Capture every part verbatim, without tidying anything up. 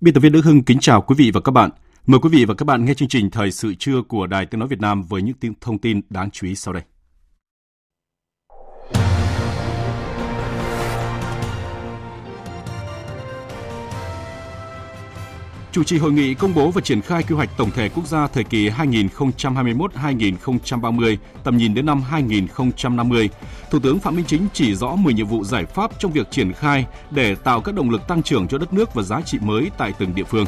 Biên tập viên Đức Hưng kính chào quý vị và các bạn. Mời quý vị và các bạn nghe chương trình Thời sự trưa của Đài Tiếng nói Việt Nam với những thông tin đáng chú ý sau đây. Chủ trì hội nghị công bố và triển khai quy hoạch tổng thể quốc gia thời kỳ hai nghìn không trăm hai mươi mốt đến hai nghìn không trăm ba mươi, tầm nhìn đến năm hai nghìn không trăm năm mươi, Thủ tướng Phạm Minh Chính chỉ rõ mười nhiệm vụ giải pháp trong việc triển khai để tạo các động lực tăng trưởng cho đất nước và giá trị mới tại từng địa phương.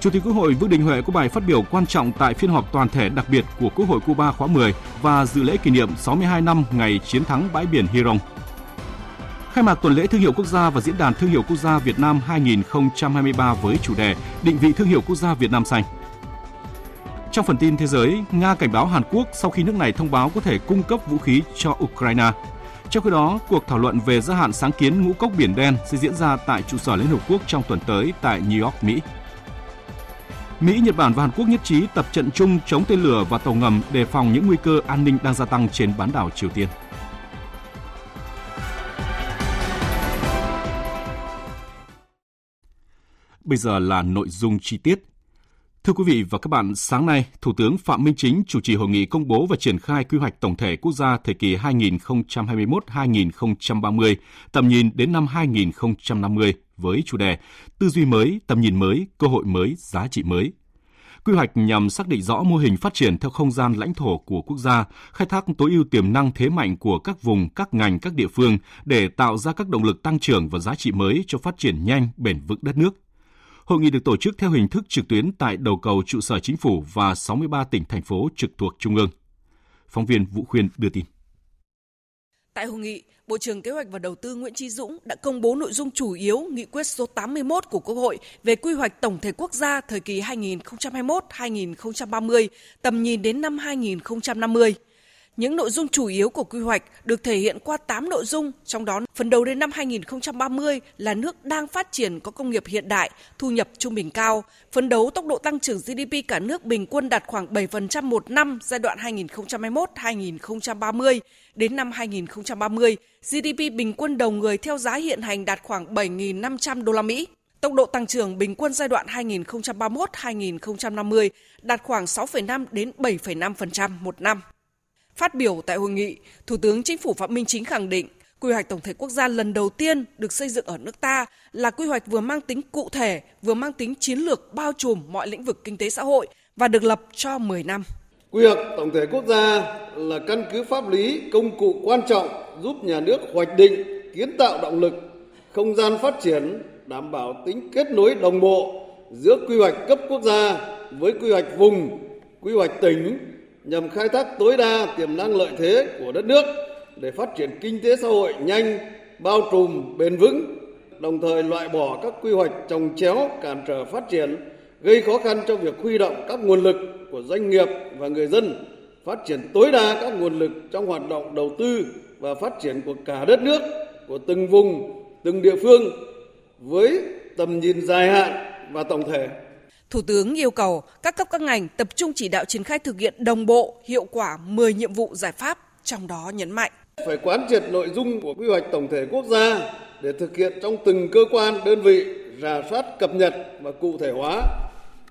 Chủ tịch Quốc hội Vương Đình Huệ có bài phát biểu quan trọng tại phiên họp toàn thể đặc biệt của Quốc hội Cuba khóa mười và dự lễ kỷ niệm sáu mươi hai năm ngày chiến thắng bãi biển Hiron. Khai mạc tuần lễ thương hiệu quốc gia và diễn đàn thương hiệu quốc gia Việt Nam hai nghìn không trăm hai mươi ba với chủ đề định vị thương hiệu quốc gia Việt Nam xanh. Trong phần tin thế giới, Nga cảnh báo Hàn Quốc sau khi nước này thông báo có thể cung cấp vũ khí cho Ukraine. Trong khi đó, cuộc thảo luận về gia hạn sáng kiến ngũ cốc Biển Đen sẽ diễn ra tại trụ sở Liên Hợp Quốc trong tuần tới tại New York, Mỹ. Mỹ, Nhật Bản và Hàn Quốc nhất trí tập trận chung chống tên lửa và tàu ngầm đề phòng những nguy cơ an ninh đang gia tăng trên bán đảo Triều Tiên. Bây giờ là nội dung chi tiết. Thưa quý vị và các bạn, sáng nay, Thủ tướng Phạm Minh Chính chủ trì hội nghị công bố và triển khai quy hoạch tổng thể quốc gia thời kỳ hai nghìn không trăm hai mươi mốt đến hai nghìn không trăm ba mươi, tầm nhìn đến năm hai nghìn không trăm năm mươi với chủ đề Tư duy mới, tầm nhìn mới, cơ hội mới, giá trị mới. Quy hoạch nhằm xác định rõ mô hình phát triển theo không gian lãnh thổ của quốc gia, khai thác tối ưu tiềm năng thế mạnh của các vùng, các ngành, các địa phương để tạo ra các động lực tăng trưởng và giá trị mới cho phát triển nhanh, bền vững đất nước. Hội nghị được tổ chức theo hình thức trực tuyến tại đầu cầu trụ sở chính phủ và sáu mươi ba tỉnh, thành phố trực thuộc Trung ương. Phóng viên Vũ Khuyên đưa tin. Tại hội nghị, Bộ trưởng Kế hoạch và Đầu tư Nguyễn Chí Dũng đã công bố nội dung chủ yếu nghị quyết số tám mươi mốt của Quốc hội về quy hoạch tổng thể quốc gia thời kỳ hai nghìn không trăm hai mươi mốt đến hai nghìn không trăm ba mươi, tầm nhìn đến năm hai nghìn không trăm năm mươi. Những nội dung chủ yếu của quy hoạch được thể hiện qua tám nội dung, trong đó phấn đấu đến năm hai nghìn không trăm ba mươi là nước đang phát triển có công nghiệp hiện đại, thu nhập trung bình cao, phấn đấu tốc độ tăng trưởng giê đê pê cả nước bình quân đạt khoảng bảy phần trăm một năm giai đoạn hai nghìn không trăm hai mươi mốt đến hai nghìn không trăm ba mươi. Đến năm hai nghìn không trăm ba mươi, giê đê pê bình quân đầu người theo giá hiện hành đạt khoảng bảy nghìn năm trăm đô la Mỹ. Tốc độ tăng trưởng bình quân giai đoạn hai nghìn không trăm ba mươi mốt đến hai nghìn không trăm năm mươi đạt khoảng sáu phẩy năm đến bảy phẩy năm phần trăm một năm. Phát biểu tại hội nghị, Thủ tướng Chính phủ Phạm Minh Chính khẳng định, quy hoạch tổng thể quốc gia lần đầu tiên được xây dựng ở nước ta là quy hoạch vừa mang tính cụ thể, vừa mang tính chiến lược bao trùm mọi lĩnh vực kinh tế xã hội và được lập cho mười năm. Quy hoạch tổng thể quốc gia là căn cứ pháp lý, công cụ quan trọng giúp nhà nước hoạch định, kiến tạo động lực, không gian phát triển, đảm bảo tính kết nối đồng bộ giữa quy hoạch cấp quốc gia với quy hoạch vùng, quy hoạch tỉnh, nhằm khai thác tối đa tiềm năng lợi thế của đất nước để phát triển kinh tế xã hội nhanh, bao trùm, bền vững, đồng thời loại bỏ các quy hoạch chồng chéo cản trở phát triển, gây khó khăn trong việc huy động các nguồn lực của doanh nghiệp và người dân, phát triển tối đa các nguồn lực trong hoạt động đầu tư và phát triển của cả đất nước, của từng vùng, từng địa phương với tầm nhìn dài hạn và tổng thể. Thủ tướng yêu cầu các cấp các ngành tập trung chỉ đạo triển khai thực hiện đồng bộ, hiệu quả mười nhiệm vụ giải pháp, trong đó nhấn mạnh. Phải quán triệt nội dung của quy hoạch tổng thể quốc gia để thực hiện trong từng cơ quan, đơn vị, rà soát, cập nhật và cụ thể hóa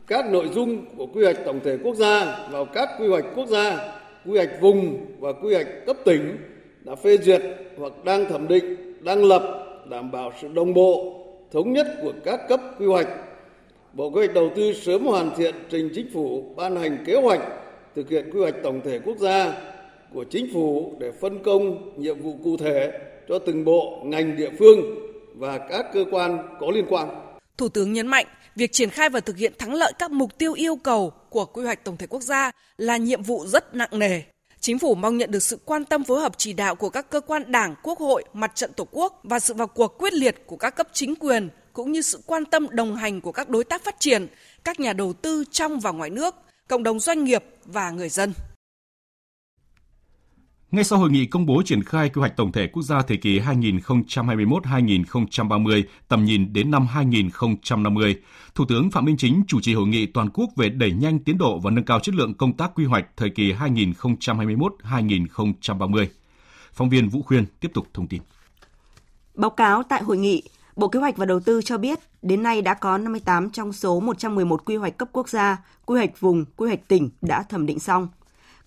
các nội dung của quy hoạch tổng thể quốc gia vào các quy hoạch quốc gia, quy hoạch vùng và quy hoạch cấp tỉnh đã phê duyệt hoặc đang thẩm định, đang lập, đảm bảo sự đồng bộ, thống nhất của các cấp quy hoạch. Bộ Kế hoạch Đầu tư sớm hoàn thiện trình Chính phủ ban hành kế hoạch thực hiện quy hoạch tổng thể quốc gia của Chính phủ để phân công nhiệm vụ cụ thể cho từng bộ, ngành, địa phương và các cơ quan có liên quan. Thủ tướng nhấn mạnh, việc triển khai và thực hiện thắng lợi các mục tiêu yêu cầu của quy hoạch tổng thể quốc gia là nhiệm vụ rất nặng nề. Chính phủ mong nhận được sự quan tâm phối hợp chỉ đạo của các cơ quan Đảng, Quốc hội, Mặt trận Tổ quốc và sự vào cuộc quyết liệt của các cấp chính quyền, cũng như sự quan tâm đồng hành của các đối tác phát triển, các nhà đầu tư trong và ngoài nước, cộng đồng doanh nghiệp và người dân. Ngay sau hội nghị công bố triển khai quy hoạch tổng thể quốc gia thời kỳ hai nghìn không trăm hai mươi mốt đến hai nghìn không trăm ba mươi, tầm nhìn đến năm hai nghìn không trăm năm mươi, Thủ tướng Phạm Minh Chính chủ trì hội nghị toàn quốc về đẩy nhanh tiến độ và nâng cao chất lượng công tác quy hoạch thời kỳ hai nghìn không trăm hai mươi mốt đến hai nghìn không trăm ba mươi. Phóng viên Vũ Khuyên tiếp tục thông tin. Báo cáo tại hội nghị, Bộ Kế hoạch và Đầu tư cho biết, đến nay đã có năm mươi tám trong số một trăm mười một quy hoạch cấp quốc gia, quy hoạch vùng, quy hoạch tỉnh đã thẩm định xong.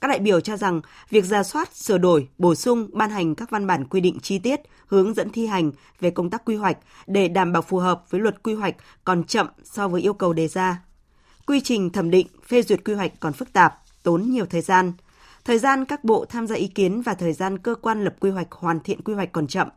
Các đại biểu cho rằng, việc rà soát, sửa đổi, bổ sung, ban hành các văn bản quy định chi tiết, hướng dẫn thi hành về công tác quy hoạch để đảm bảo phù hợp với luật quy hoạch còn chậm so với yêu cầu đề ra. Quy trình thẩm định, phê duyệt quy hoạch còn phức tạp, tốn nhiều thời gian. Thời gian các bộ tham gia ý kiến và thời gian cơ quan lập quy hoạch hoàn thiện quy hoạch còn chậm.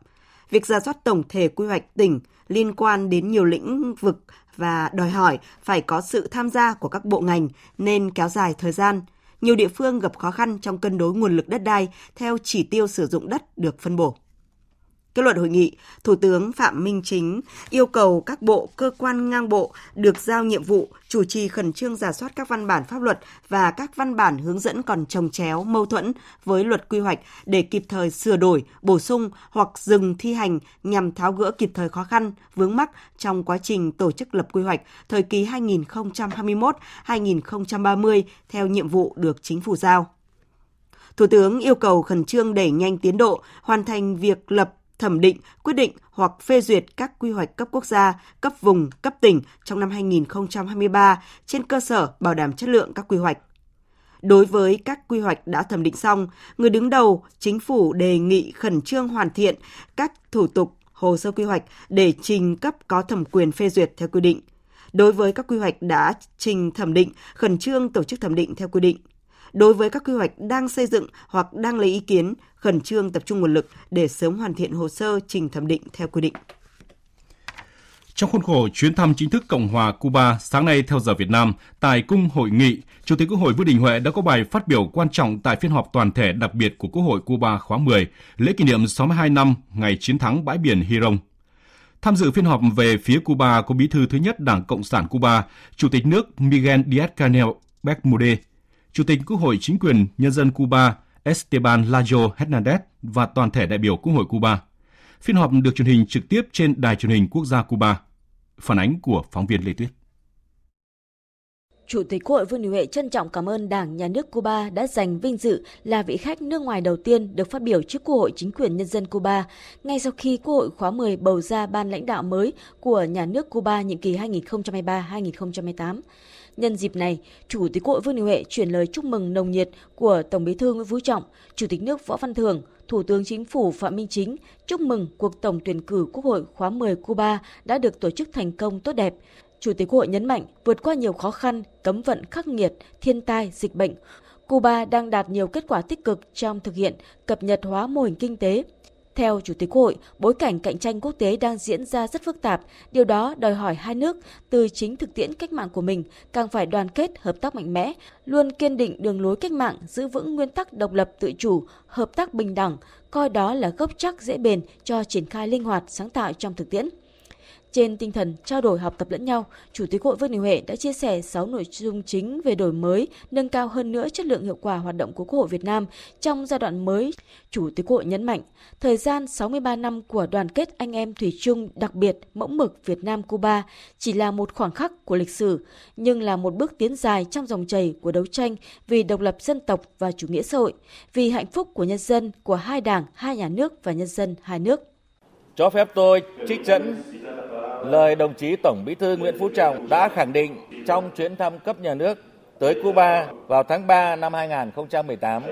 Việc rà soát tổng thể quy hoạch tỉnh liên quan đến nhiều lĩnh vực và đòi hỏi phải có sự tham gia của các bộ ngành nên kéo dài thời gian. Nhiều địa phương gặp khó khăn trong cân đối nguồn lực đất đai theo chỉ tiêu sử dụng đất được phân bổ. Kết luận hội nghị, Thủ tướng Phạm Minh Chính yêu cầu các bộ, cơ quan ngang bộ được giao nhiệm vụ chủ trì khẩn trương rà soát các văn bản pháp luật và các văn bản hướng dẫn còn chồng chéo, mâu thuẫn với luật quy hoạch để kịp thời sửa đổi, bổ sung hoặc dừng thi hành nhằm tháo gỡ kịp thời khó khăn, vướng mắc trong quá trình tổ chức lập quy hoạch thời kỳ hai nghìn không trăm hai mươi mốt đến hai nghìn không trăm ba mươi theo nhiệm vụ được Chính phủ giao. Thủ tướng yêu cầu khẩn trương đẩy nhanh tiến độ, hoàn thành việc lập, thẩm định, quyết định hoặc phê duyệt các quy hoạch cấp quốc gia, cấp vùng, cấp tỉnh trong năm hai nghìn không trăm hai mươi ba trên cơ sở bảo đảm chất lượng các quy hoạch. Đối với các quy hoạch đã thẩm định xong, người đứng đầu Chính phủ đề nghị khẩn trương hoàn thiện các thủ tục hồ sơ quy hoạch để trình cấp có thẩm quyền phê duyệt theo quy định. Đối với các quy hoạch đã trình thẩm định, khẩn trương tổ chức thẩm định theo quy định. Đối với các quy hoạch đang xây dựng hoặc đang lấy ý kiến, khẩn trương tập trung nguồn lực để sớm hoàn thiện hồ sơ trình thẩm định theo quy định. Trong khuôn khổ chuyến thăm chính thức Cộng hòa Cuba sáng nay theo giờ Việt Nam, tại Cung Hội nghị, Chủ tịch Quốc hội Vương Đình Huệ đã có bài phát biểu quan trọng tại phiên họp toàn thể đặc biệt của Quốc hội Cuba khóa mười, lễ kỷ niệm sáu mươi hai năm ngày chiến thắng bãi biển Hiron. Tham dự phiên họp về phía Cuba có Bí thư thứ nhất Đảng Cộng sản Cuba, Chủ tịch nước Miguel Díaz-Canel Becmude, Chủ tịch Quốc hội Chính quyền Nhân dân Cuba Esteban Lajo Hernández và toàn thể đại biểu Quốc hội Cuba. Phiên họp được truyền hình trực tiếp trên Đài truyền hình Quốc gia Cuba. Phản ánh của phóng viên Lê Tuyết. Chủ tịch Quốc hội Vương Đình Huệ trân trọng cảm ơn Đảng, Nhà nước Cuba đã dành vinh dự là vị khách nước ngoài đầu tiên được phát biểu trước Quốc hội Chính quyền Nhân dân Cuba ngay sau khi Quốc hội khóa mười bầu ra ban lãnh đạo mới của Nhà nước Cuba nhiệm kỳ hai nghìn không trăm hai mươi ba đến hai nghìn không trăm hai mươi tám. Nhân dịp này, Chủ tịch Quốc hội Vương Đình Huệ chuyển lời chúc mừng nồng nhiệt của Tổng Bí thư Nguyễn Phú Trọng, Chủ tịch nước Võ Văn Thưởng, Thủ tướng Chính phủ Phạm Minh Chính chúc mừng cuộc tổng tuyển cử Quốc hội khóa mười Cuba đã được tổ chức thành công tốt đẹp. Chủ tịch Quốc hội nhấn mạnh, vượt qua nhiều khó khăn, cấm vận khắc nghiệt, thiên tai, dịch bệnh, Cuba đang đạt nhiều kết quả tích cực trong thực hiện cập nhật hóa mô hình kinh tế. Theo Chủ tịch Quốc hội, bối cảnh cạnh tranh quốc tế đang diễn ra rất phức tạp, điều đó đòi hỏi hai nước từ chính thực tiễn cách mạng của mình càng phải đoàn kết, hợp tác mạnh mẽ, luôn kiên định đường lối cách mạng, giữ vững nguyên tắc độc lập tự chủ, hợp tác bình đẳng, coi đó là gốc chắc dễ bền cho triển khai linh hoạt, sáng tạo trong thực tiễn. Trên tinh thần trao đổi học tập lẫn nhau, Chủ tịch Quốc hội Vương Đình Huệ đã chia sẻ sáu nội dung chính về đổi mới, nâng cao hơn nữa chất lượng hiệu quả hoạt động của Quốc hội Việt Nam trong giai đoạn mới. Chủ tịch Quốc hội nhấn mạnh, thời gian sáu mươi ba năm của đoàn kết anh em thủy chung đặc biệt mẫu mực Việt Nam-Cuba chỉ là một khoảng khắc của lịch sử, nhưng là một bước tiến dài trong dòng chảy của đấu tranh vì độc lập dân tộc và chủ nghĩa xã hội, vì hạnh phúc của nhân dân, của hai đảng, hai nhà nước và nhân dân hai nước. Cho phép tôi trích dẫn lời đồng chí Tổng Bí thư Nguyễn Phú Trọng đã khẳng định trong chuyến thăm cấp nhà nước tới Cuba vào tháng ba năm hai nghìn không trăm mười tám.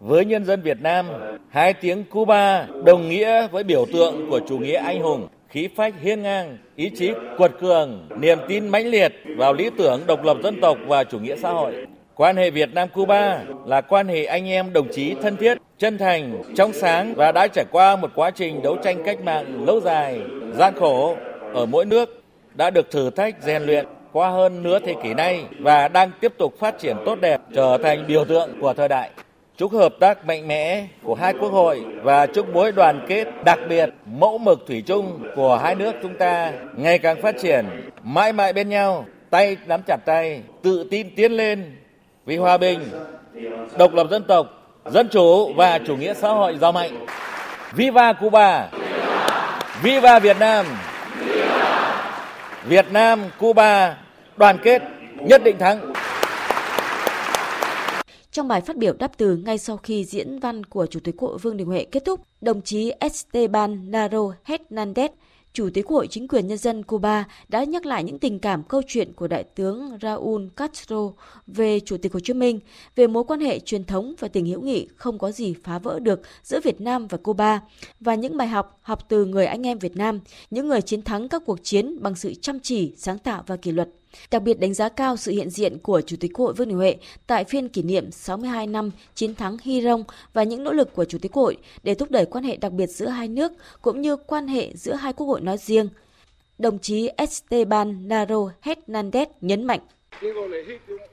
Với nhân dân Việt Nam, hai tiếng Cuba đồng nghĩa với biểu tượng của chủ nghĩa anh hùng, khí phách hiên ngang, ý chí quật cường, niềm tin mãnh liệt vào lý tưởng độc lập dân tộc và chủ nghĩa xã hội. Quan hệ Việt Nam-Cuba là quan hệ anh em đồng chí thân thiết, chân thành, trong sáng và đã trải qua một quá trình đấu tranh cách mạng lâu dài, gian khổ ở mỗi nước, đã được thử thách rèn luyện qua hơn nửa thế kỷ nay và đang tiếp tục phát triển tốt đẹp, trở thành biểu tượng của thời đại. Chúc hợp tác mạnh mẽ của hai quốc hội và chúc mối đoàn kết đặc biệt mẫu mực thủy chung của hai nước chúng ta ngày càng phát triển, mãi mãi bên nhau, tay nắm chặt tay, tự tin tiến lên vì hòa bình, độc lập dân tộc, dân chủ và chủ nghĩa xã hội giàu mạnh. Viva Cuba! Viva Việt Nam! Việt Nam, Cuba, đoàn kết, nhất định thắng! Trong bài phát biểu đáp từ ngay sau khi diễn văn của Chủ tịch Quốc hội Vương Đình Huệ kết thúc, đồng chí Esteban Naro Hernández, Chủ tịch Quốc hội Chính quyền Nhân dân Cuba đã nhắc lại những tình cảm câu chuyện của Đại tướng Raúl Castro về Chủ tịch Hồ Chí Minh, về mối quan hệ truyền thống và tình hữu nghị không có gì phá vỡ được giữa Việt Nam và Cuba, và những bài học học từ người anh em Việt Nam, những người chiến thắng các cuộc chiến bằng sự chăm chỉ, sáng tạo và kỷ luật. Đặc biệt đánh giá cao sự hiện diện của Chủ tịch Quốc hội Vương Đình Huệ tại phiên kỷ niệm sáu mươi hai năm chiến thắng Hy Rông và những nỗ lực của Chủ tịch Quốc hội để thúc đẩy quan hệ đặc biệt giữa hai nước cũng như quan hệ giữa hai quốc hội nói riêng. Đồng chí Esteban Naro Hernández nhấn mạnh.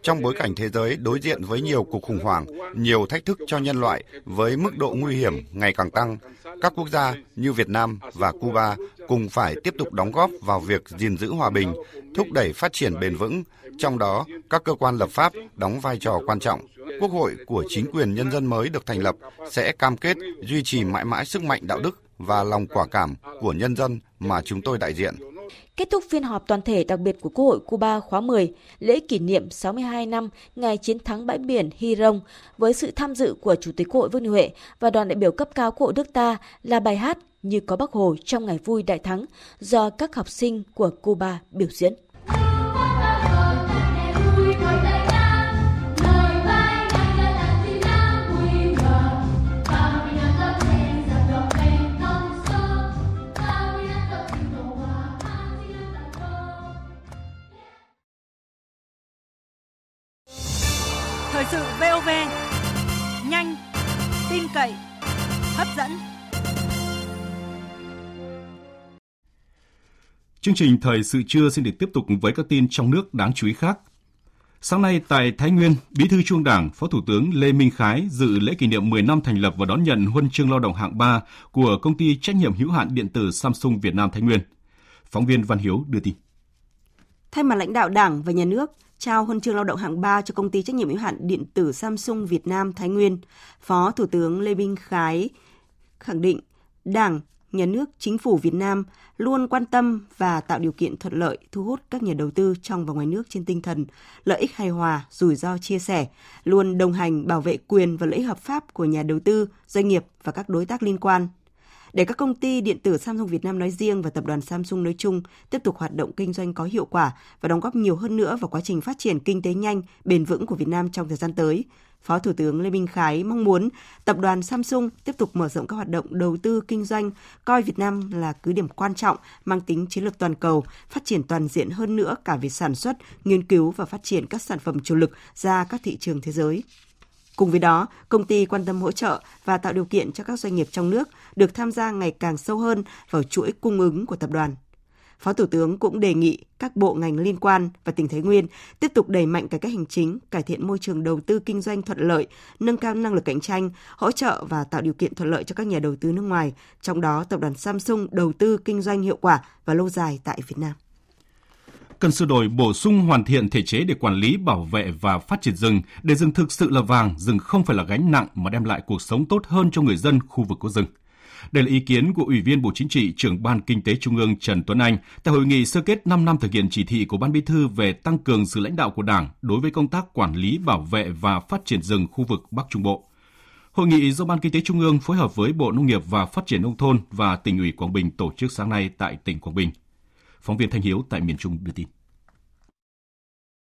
Trong bối cảnh thế giới đối diện với nhiều cuộc khủng hoảng, nhiều thách thức cho nhân loại với mức độ nguy hiểm ngày càng tăng, các quốc gia như Việt Nam và Cuba cùng phải tiếp tục đóng góp vào việc gìn giữ hòa bình, thúc đẩy phát triển bền vững, trong đó các cơ quan lập pháp đóng vai trò quan trọng. Quốc hội của chính quyền nhân dân mới được thành lập sẽ cam kết duy trì mãi mãi sức mạnh đạo đức và lòng quả cảm của nhân dân mà chúng tôi đại diện. Kết thúc phiên họp toàn thể đặc biệt của Quốc hội Cuba khóa mười, lễ kỷ niệm sáu mươi hai năm ngày chiến thắng bãi biển Hy Rông với sự tham dự của Chủ tịch Quốc hội Vương Đình Huệ và đoàn đại biểu cấp cao Quốc hội nước ta là bài hát Như có Bác Hồ trong ngày vui đại thắng do các học sinh của Cuba biểu diễn. Thời sự vê o vê, nhanh, tin cậy, hấp dẫn. Chương trình Thời sự trưa xin được tiếp tục với các tin trong nước đáng chú ý khác. Sáng nay tại Thái Nguyên, Bí thư Trung ương Đảng, Phó Thủ tướng Lê Minh Khái dự lễ kỷ niệm mười năm thành lập và đón nhận Huân chương Lao động hạng ba của Công ty Trách nhiệm hữu hạn điện tử Samsung Việt Nam Thái Nguyên. Phóng viên Văn Hiếu đưa tin. Thay mặt lãnh đạo Đảng và Nhà nước, trao Huân chương Lao động hạng ba cho Công ty Trách nhiệm hữu hạn điện tử Samsung Việt Nam Thái Nguyên, Phó Thủ tướng Lê Minh Khái khẳng định Đảng, Nhà nước, Chính phủ Việt Nam luôn quan tâm và tạo điều kiện thuận lợi thu hút các nhà đầu tư trong và ngoài nước trên tinh thần lợi ích hài hòa, rủi ro chia sẻ, luôn đồng hành bảo vệ quyền và lợi ích hợp pháp của nhà đầu tư, doanh nghiệp và các đối tác liên quan. Để các công ty điện tử Samsung Việt Nam nói riêng và tập đoàn Samsung nói chung tiếp tục hoạt động kinh doanh có hiệu quả và đóng góp nhiều hơn nữa vào quá trình phát triển kinh tế nhanh, bền vững của Việt Nam trong thời gian tới, Phó Thủ tướng Lê Minh Khái mong muốn tập đoàn Samsung tiếp tục mở rộng các hoạt động đầu tư kinh doanh, coi Việt Nam là cứ điểm quan trọng mang tính chiến lược toàn cầu, phát triển toàn diện hơn nữa cả về sản xuất, nghiên cứu và phát triển các sản phẩm chủ lực ra các thị trường thế giới. Cùng với đó, công ty quan tâm hỗ trợ và tạo điều kiện cho các doanh nghiệp trong nước được tham gia ngày càng sâu hơn vào chuỗi cung ứng của tập đoàn. Phó Thủ tướng cũng đề nghị các bộ ngành liên quan và tỉnh Thái Nguyên tiếp tục đẩy mạnh cải cách hành chính, cải thiện môi trường đầu tư kinh doanh thuận lợi, nâng cao năng lực cạnh tranh, hỗ trợ và tạo điều kiện thuận lợi cho các nhà đầu tư nước ngoài, trong đó tập đoàn Samsung đầu tư kinh doanh hiệu quả và lâu dài tại Việt Nam. Cần sửa đổi, bổ sung, hoàn thiện thể chế để quản lý, bảo vệ và phát triển rừng, để rừng thực sự là vàng, rừng không phải là gánh nặng mà đem lại cuộc sống tốt hơn cho người dân khu vực có rừng. Đây là ý kiến của Ủy viên Bộ Chính trị, Trưởng Ban Kinh tế Trung ương Trần Tuấn Anh tại hội nghị sơ kết năm năm thực hiện chỉ thị của Ban Bí thư về tăng cường sự lãnh đạo của Đảng đối với công tác quản lý, bảo vệ và phát triển rừng khu vực Bắc Trung Bộ. Hội nghị do Ban Kinh tế Trung ương phối hợp với Bộ Nông nghiệp và Phát triển Nông thôn và Tỉnh ủy Quảng Bình tổ chức sáng nay tại tỉnh Quảng Bình. Phóng viên Thanh Hiếu tại miền Trung đưa tin.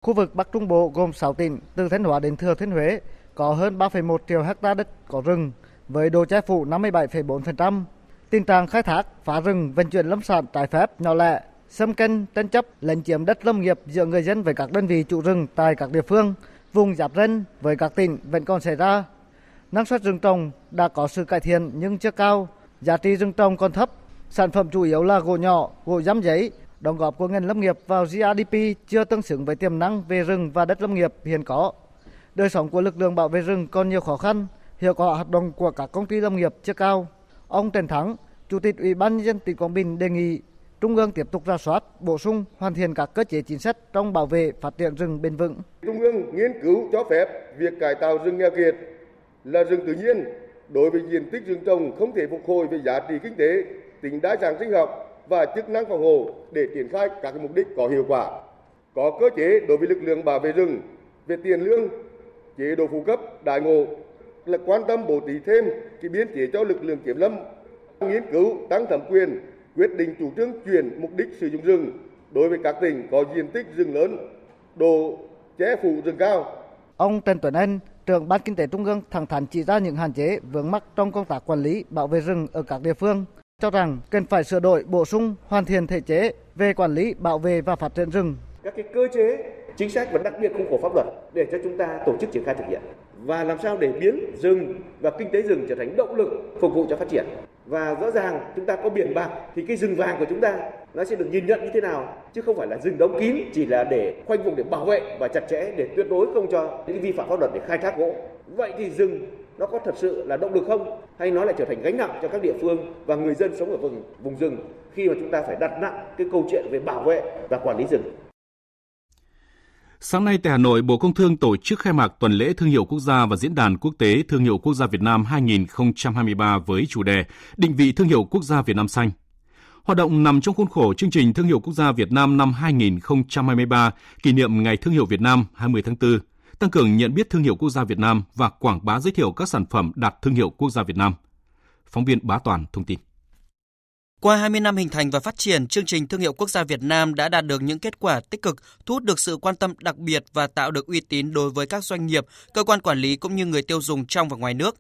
Khu vực Bắc Trung Bộ gồm sáu tỉnh từ Thanh Hóa đến Thừa Thiên Huế có hơn ba phẩy một triệu ha đất có rừng với độ che phủ năm mươi bảy phẩy bốn phần trăm. Tình trạng khai thác, phá rừng, vận chuyển lâm sản trái phép, nhỏ lẻ, xâm canh, tranh chấp, lấn chiếm đất lâm nghiệp giữa người dân với các đơn vị chủ rừng tại các địa phương vùng giáp ranh với các tỉnh vẫn còn xảy ra. Năng suất rừng trồng đã có sự cải thiện nhưng chưa cao, giá trị rừng trồng còn thấp, sản phẩm chủ yếu là gỗ nhỏ, gỗ giám giấy, đóng góp của ngành lâm nghiệp vào giê rờ đê pê chưa tương xứng với tiềm năng về rừng và đất lâm nghiệp hiện có. Đời sống của lực lượng bảo vệ rừng còn nhiều khó khăn, hiệu quả hoạt động của các công ty lâm nghiệp chưa cao. Ông Trần Thắng, Chủ tịch Ủy ban Nhân dân tỉnh Quảng Bình đề nghị Trung ương tiếp tục rà soát, bổ sung, hoàn thiện các cơ chế chính sách trong bảo vệ phát triển rừng bền vững. Trung ương nghiên cứu cho phép việc cải tạo rừng nghèo kiệt là rừng tự nhiên đối với diện tích rừng trồng không thể phục hồi về giá trị kinh tế, tính đa dạng sinh học và chức năng phòng hộ để triển khai các mục đích có hiệu quả. Có cơ chế đối với lực lượng bảo vệ rừng về tiền lương, chế độ phụ cấp, đãi ngộ, là quan tâm bổ trí thêm cái biên chế cho lực lượng kiểm lâm, nghiên cứu tăng thẩm quyền quyết định chủ trương chuyển mục đích sử dụng rừng đối với các tỉnh có diện tích rừng lớn, độ che phủ rừng cao. Ông Trần Tuấn Anh, Trưởng Ban Kinh tế Trung ương thẳng thắn chỉ ra những hạn chế vướng mắc trong công tác quản lý bảo vệ rừng ở các địa phương, cho rằng cần phải sửa đổi, bổ sung, hoàn thiện thể chế về quản lý, bảo vệ và phát triển rừng. Các cái cơ chế, chính sách và đặc biệt khung khổ pháp luật để cho chúng ta tổ chức triển khai thực hiện và làm sao để biến rừng và kinh tế rừng trở thành động lực phục vụ cho phát triển. Và rõ ràng chúng ta có biển bạc thì cái rừng vàng của chúng ta nó sẽ được nhìn nhận như thế nào, chứ không phải là rừng đóng kín chỉ là để khoanh vùng, để bảo vệ và chặt chẽ, để tuyệt đối không cho những vi phạm pháp luật để khai thác gỗ. Vậy thì rừng nó có thật sự là động lực không, hay nó lại trở thành gánh nặng cho các địa phương và người dân sống ở vùng vùng rừng khi mà chúng ta phải đặt nặng cái câu chuyện về bảo vệ và quản lý rừng. Sáng nay tại Hà Nội, Bộ Công Thương tổ chức khai mạc tuần lễ thương hiệu quốc gia và diễn đàn quốc tế thương hiệu quốc gia Việt Nam hai không hai ba với chủ đề định vị thương hiệu quốc gia Việt Nam xanh. Hoạt động nằm trong khuôn khổ chương trình thương hiệu quốc gia Việt Nam năm hai không hai ba kỷ niệm Ngày Thương hiệu Việt Nam hai mươi tháng tư, tăng cường nhận biết thương hiệu quốc gia Việt Nam và quảng bá giới thiệu các sản phẩm đạt thương hiệu quốc gia Việt Nam. Phóng viên Bá Toàn thông tin. Qua hai mươi năm hình thành và phát triển, chương trình Thương hiệu Quốc gia Việt Nam đã đạt được những kết quả tích cực, thu hút được sự quan tâm đặc biệt và tạo được uy tín đối với các doanh nghiệp, cơ quan quản lý cũng như người tiêu dùng trong và ngoài nước.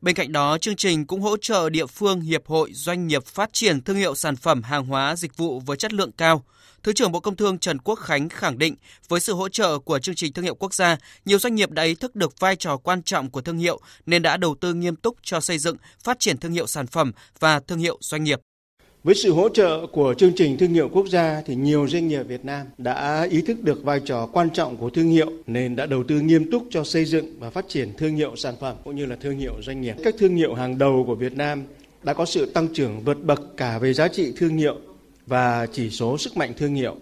Bên cạnh đó, chương trình cũng hỗ trợ địa phương, hiệp hội, doanh nghiệp phát triển thương hiệu sản phẩm, hàng hóa, dịch vụ với chất lượng cao. Thứ trưởng Bộ Công Thương Trần Quốc Khánh khẳng định, với sự hỗ trợ của chương trình Thương hiệu Quốc gia, nhiều doanh nghiệp đã ý thức được vai trò quan trọng của thương hiệu nên đã đầu tư nghiêm túc cho xây dựng, phát triển thương hiệu sản phẩm và thương hiệu doanh nghiệp. Với sự hỗ trợ của chương trình thương hiệu quốc gia thì nhiều doanh nghiệp Việt Nam đã ý thức được vai trò quan trọng của thương hiệu nên đã đầu tư nghiêm túc cho xây dựng và phát triển thương hiệu sản phẩm cũng như là thương hiệu doanh nghiệp. Các thương hiệu hàng đầu của Việt Nam đã có sự tăng trưởng vượt bậc cả về giá trị thương hiệu và chỉ số sức mạnh thương hiệu,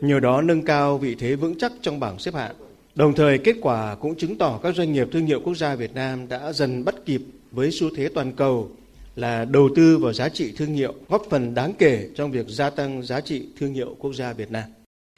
nhờ đó nâng cao vị thế vững chắc trong bảng xếp hạng. Đồng thời kết quả cũng chứng tỏ các doanh nghiệp thương hiệu quốc gia Việt Nam đã dần bắt kịp với xu thế toàn cầu là đầu tư vào giá trị thương hiệu, góp phần đáng kể trong việc gia tăng giá trị thương hiệu quốc gia Việt Nam.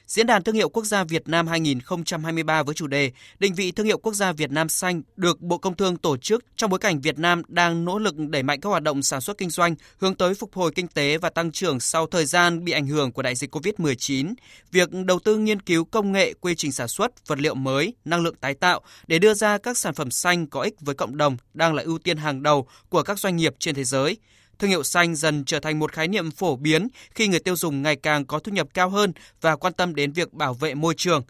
Diễn đàn Thương hiệu Quốc gia Việt Nam hai không hai ba với chủ đề định vị thương hiệu quốc gia Việt Nam xanh được Bộ Công Thương tổ chức trong bối cảnh Việt Nam đang nỗ lực đẩy mạnh các hoạt động sản xuất kinh doanh hướng tới phục hồi kinh tế và tăng trưởng sau thời gian bị ảnh hưởng của đại dịch covid mười chín. Việc đầu tư nghiên cứu công nghệ, quy trình sản xuất, vật liệu mới, năng lượng tái tạo để đưa ra các sản phẩm xanh có ích với cộng đồng đang là ưu tiên hàng đầu của các doanh nghiệp trên thế giới. Thương hiệu xanh dần trở thành một khái niệm phổ biến khi người tiêu dùng ngày càng có thu nhập cao hơn và quan tâm đến việc bảo vệ môi trường.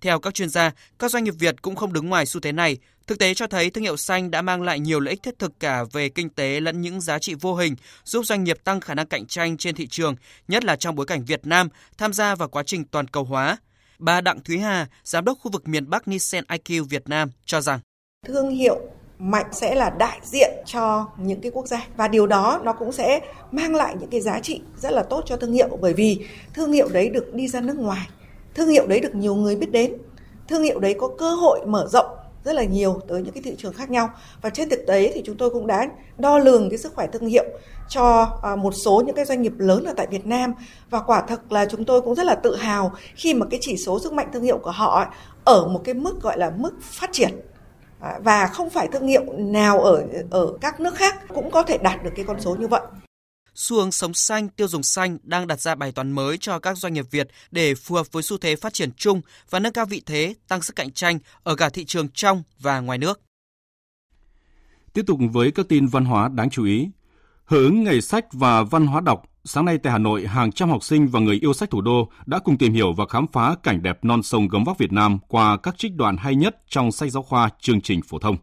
Theo các chuyên gia, các doanh nghiệp Việt cũng không đứng ngoài xu thế này. Thực tế cho thấy thương hiệu xanh đã mang lại nhiều lợi ích thiết thực cả về kinh tế lẫn những giá trị vô hình, giúp doanh nghiệp tăng khả năng cạnh tranh trên thị trường, nhất là trong bối cảnh Việt Nam tham gia vào quá trình toàn cầu hóa. Bà Đặng Thúy Hà, Giám đốc khu vực miền Bắc Nissan i kiu Việt Nam cho rằng thương hiệu mạnh sẽ là đại diện cho những cái quốc gia và điều đó nó cũng sẽ mang lại những cái giá trị rất là tốt cho thương hiệu, bởi vì thương hiệu đấy được đi ra nước ngoài, thương hiệu đấy được nhiều người biết đến, thương hiệu đấy có cơ hội mở rộng rất là nhiều tới những cái thị trường khác nhau. Và trên thực tế thì chúng tôi cũng đã đo lường cái sức khỏe thương hiệu cho một số những cái doanh nghiệp lớn ở tại Việt Nam và quả thật là chúng tôi cũng rất là tự hào khi mà cái chỉ số sức mạnh thương hiệu của họ ở một cái mức gọi là mức phát triển. Và không phải thương hiệu nào ở ở các nước khác cũng có thể đạt được cái con số như vậy. Xu hướng sống xanh, tiêu dùng xanh đang đặt ra bài toán mới cho các doanh nghiệp Việt để phù hợp với xu thế phát triển chung và nâng cao vị thế, tăng sức cạnh tranh ở cả thị trường trong và ngoài nước. Tiếp tục với các tin văn hóa đáng chú ý. Hưởng ứng ngày sách và văn hóa đọc, sáng nay tại Hà Nội, hàng trăm học sinh và người yêu sách thủ đô đã cùng tìm hiểu và khám phá cảnh đẹp non sông gấm vóc Việt Nam qua các trích đoạn hay nhất trong sách giáo khoa chương trình phổ thông.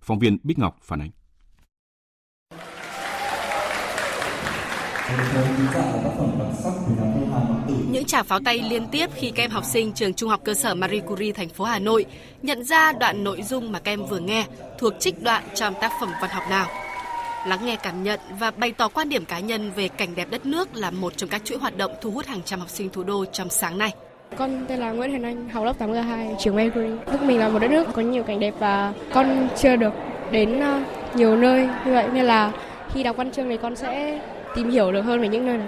Phóng viên Bích Ngọc phản ánh. Những tràng pháo tay liên tiếp khi các em học sinh trường Trung học cơ sở Marie Curie thành phố Hà Nội nhận ra đoạn nội dung mà các em vừa nghe thuộc trích đoạn trong tác phẩm văn học nào. Lắng nghe cảm nhận và bày tỏ quan điểm cá nhân về cảnh đẹp đất nước là một trong các chuỗi hoạt động thu hút hàng trăm học sinh thủ đô trong sáng nay. Con tên là Nguyễn Huyền Anh, học lớp tám G hai, trường Marie Curie. Nước mình là một đất nước có nhiều cảnh đẹp và con chưa được đến nhiều nơi như vậy nên là khi đọc văn chương này con sẽ tìm hiểu được hơn về những nơi đó.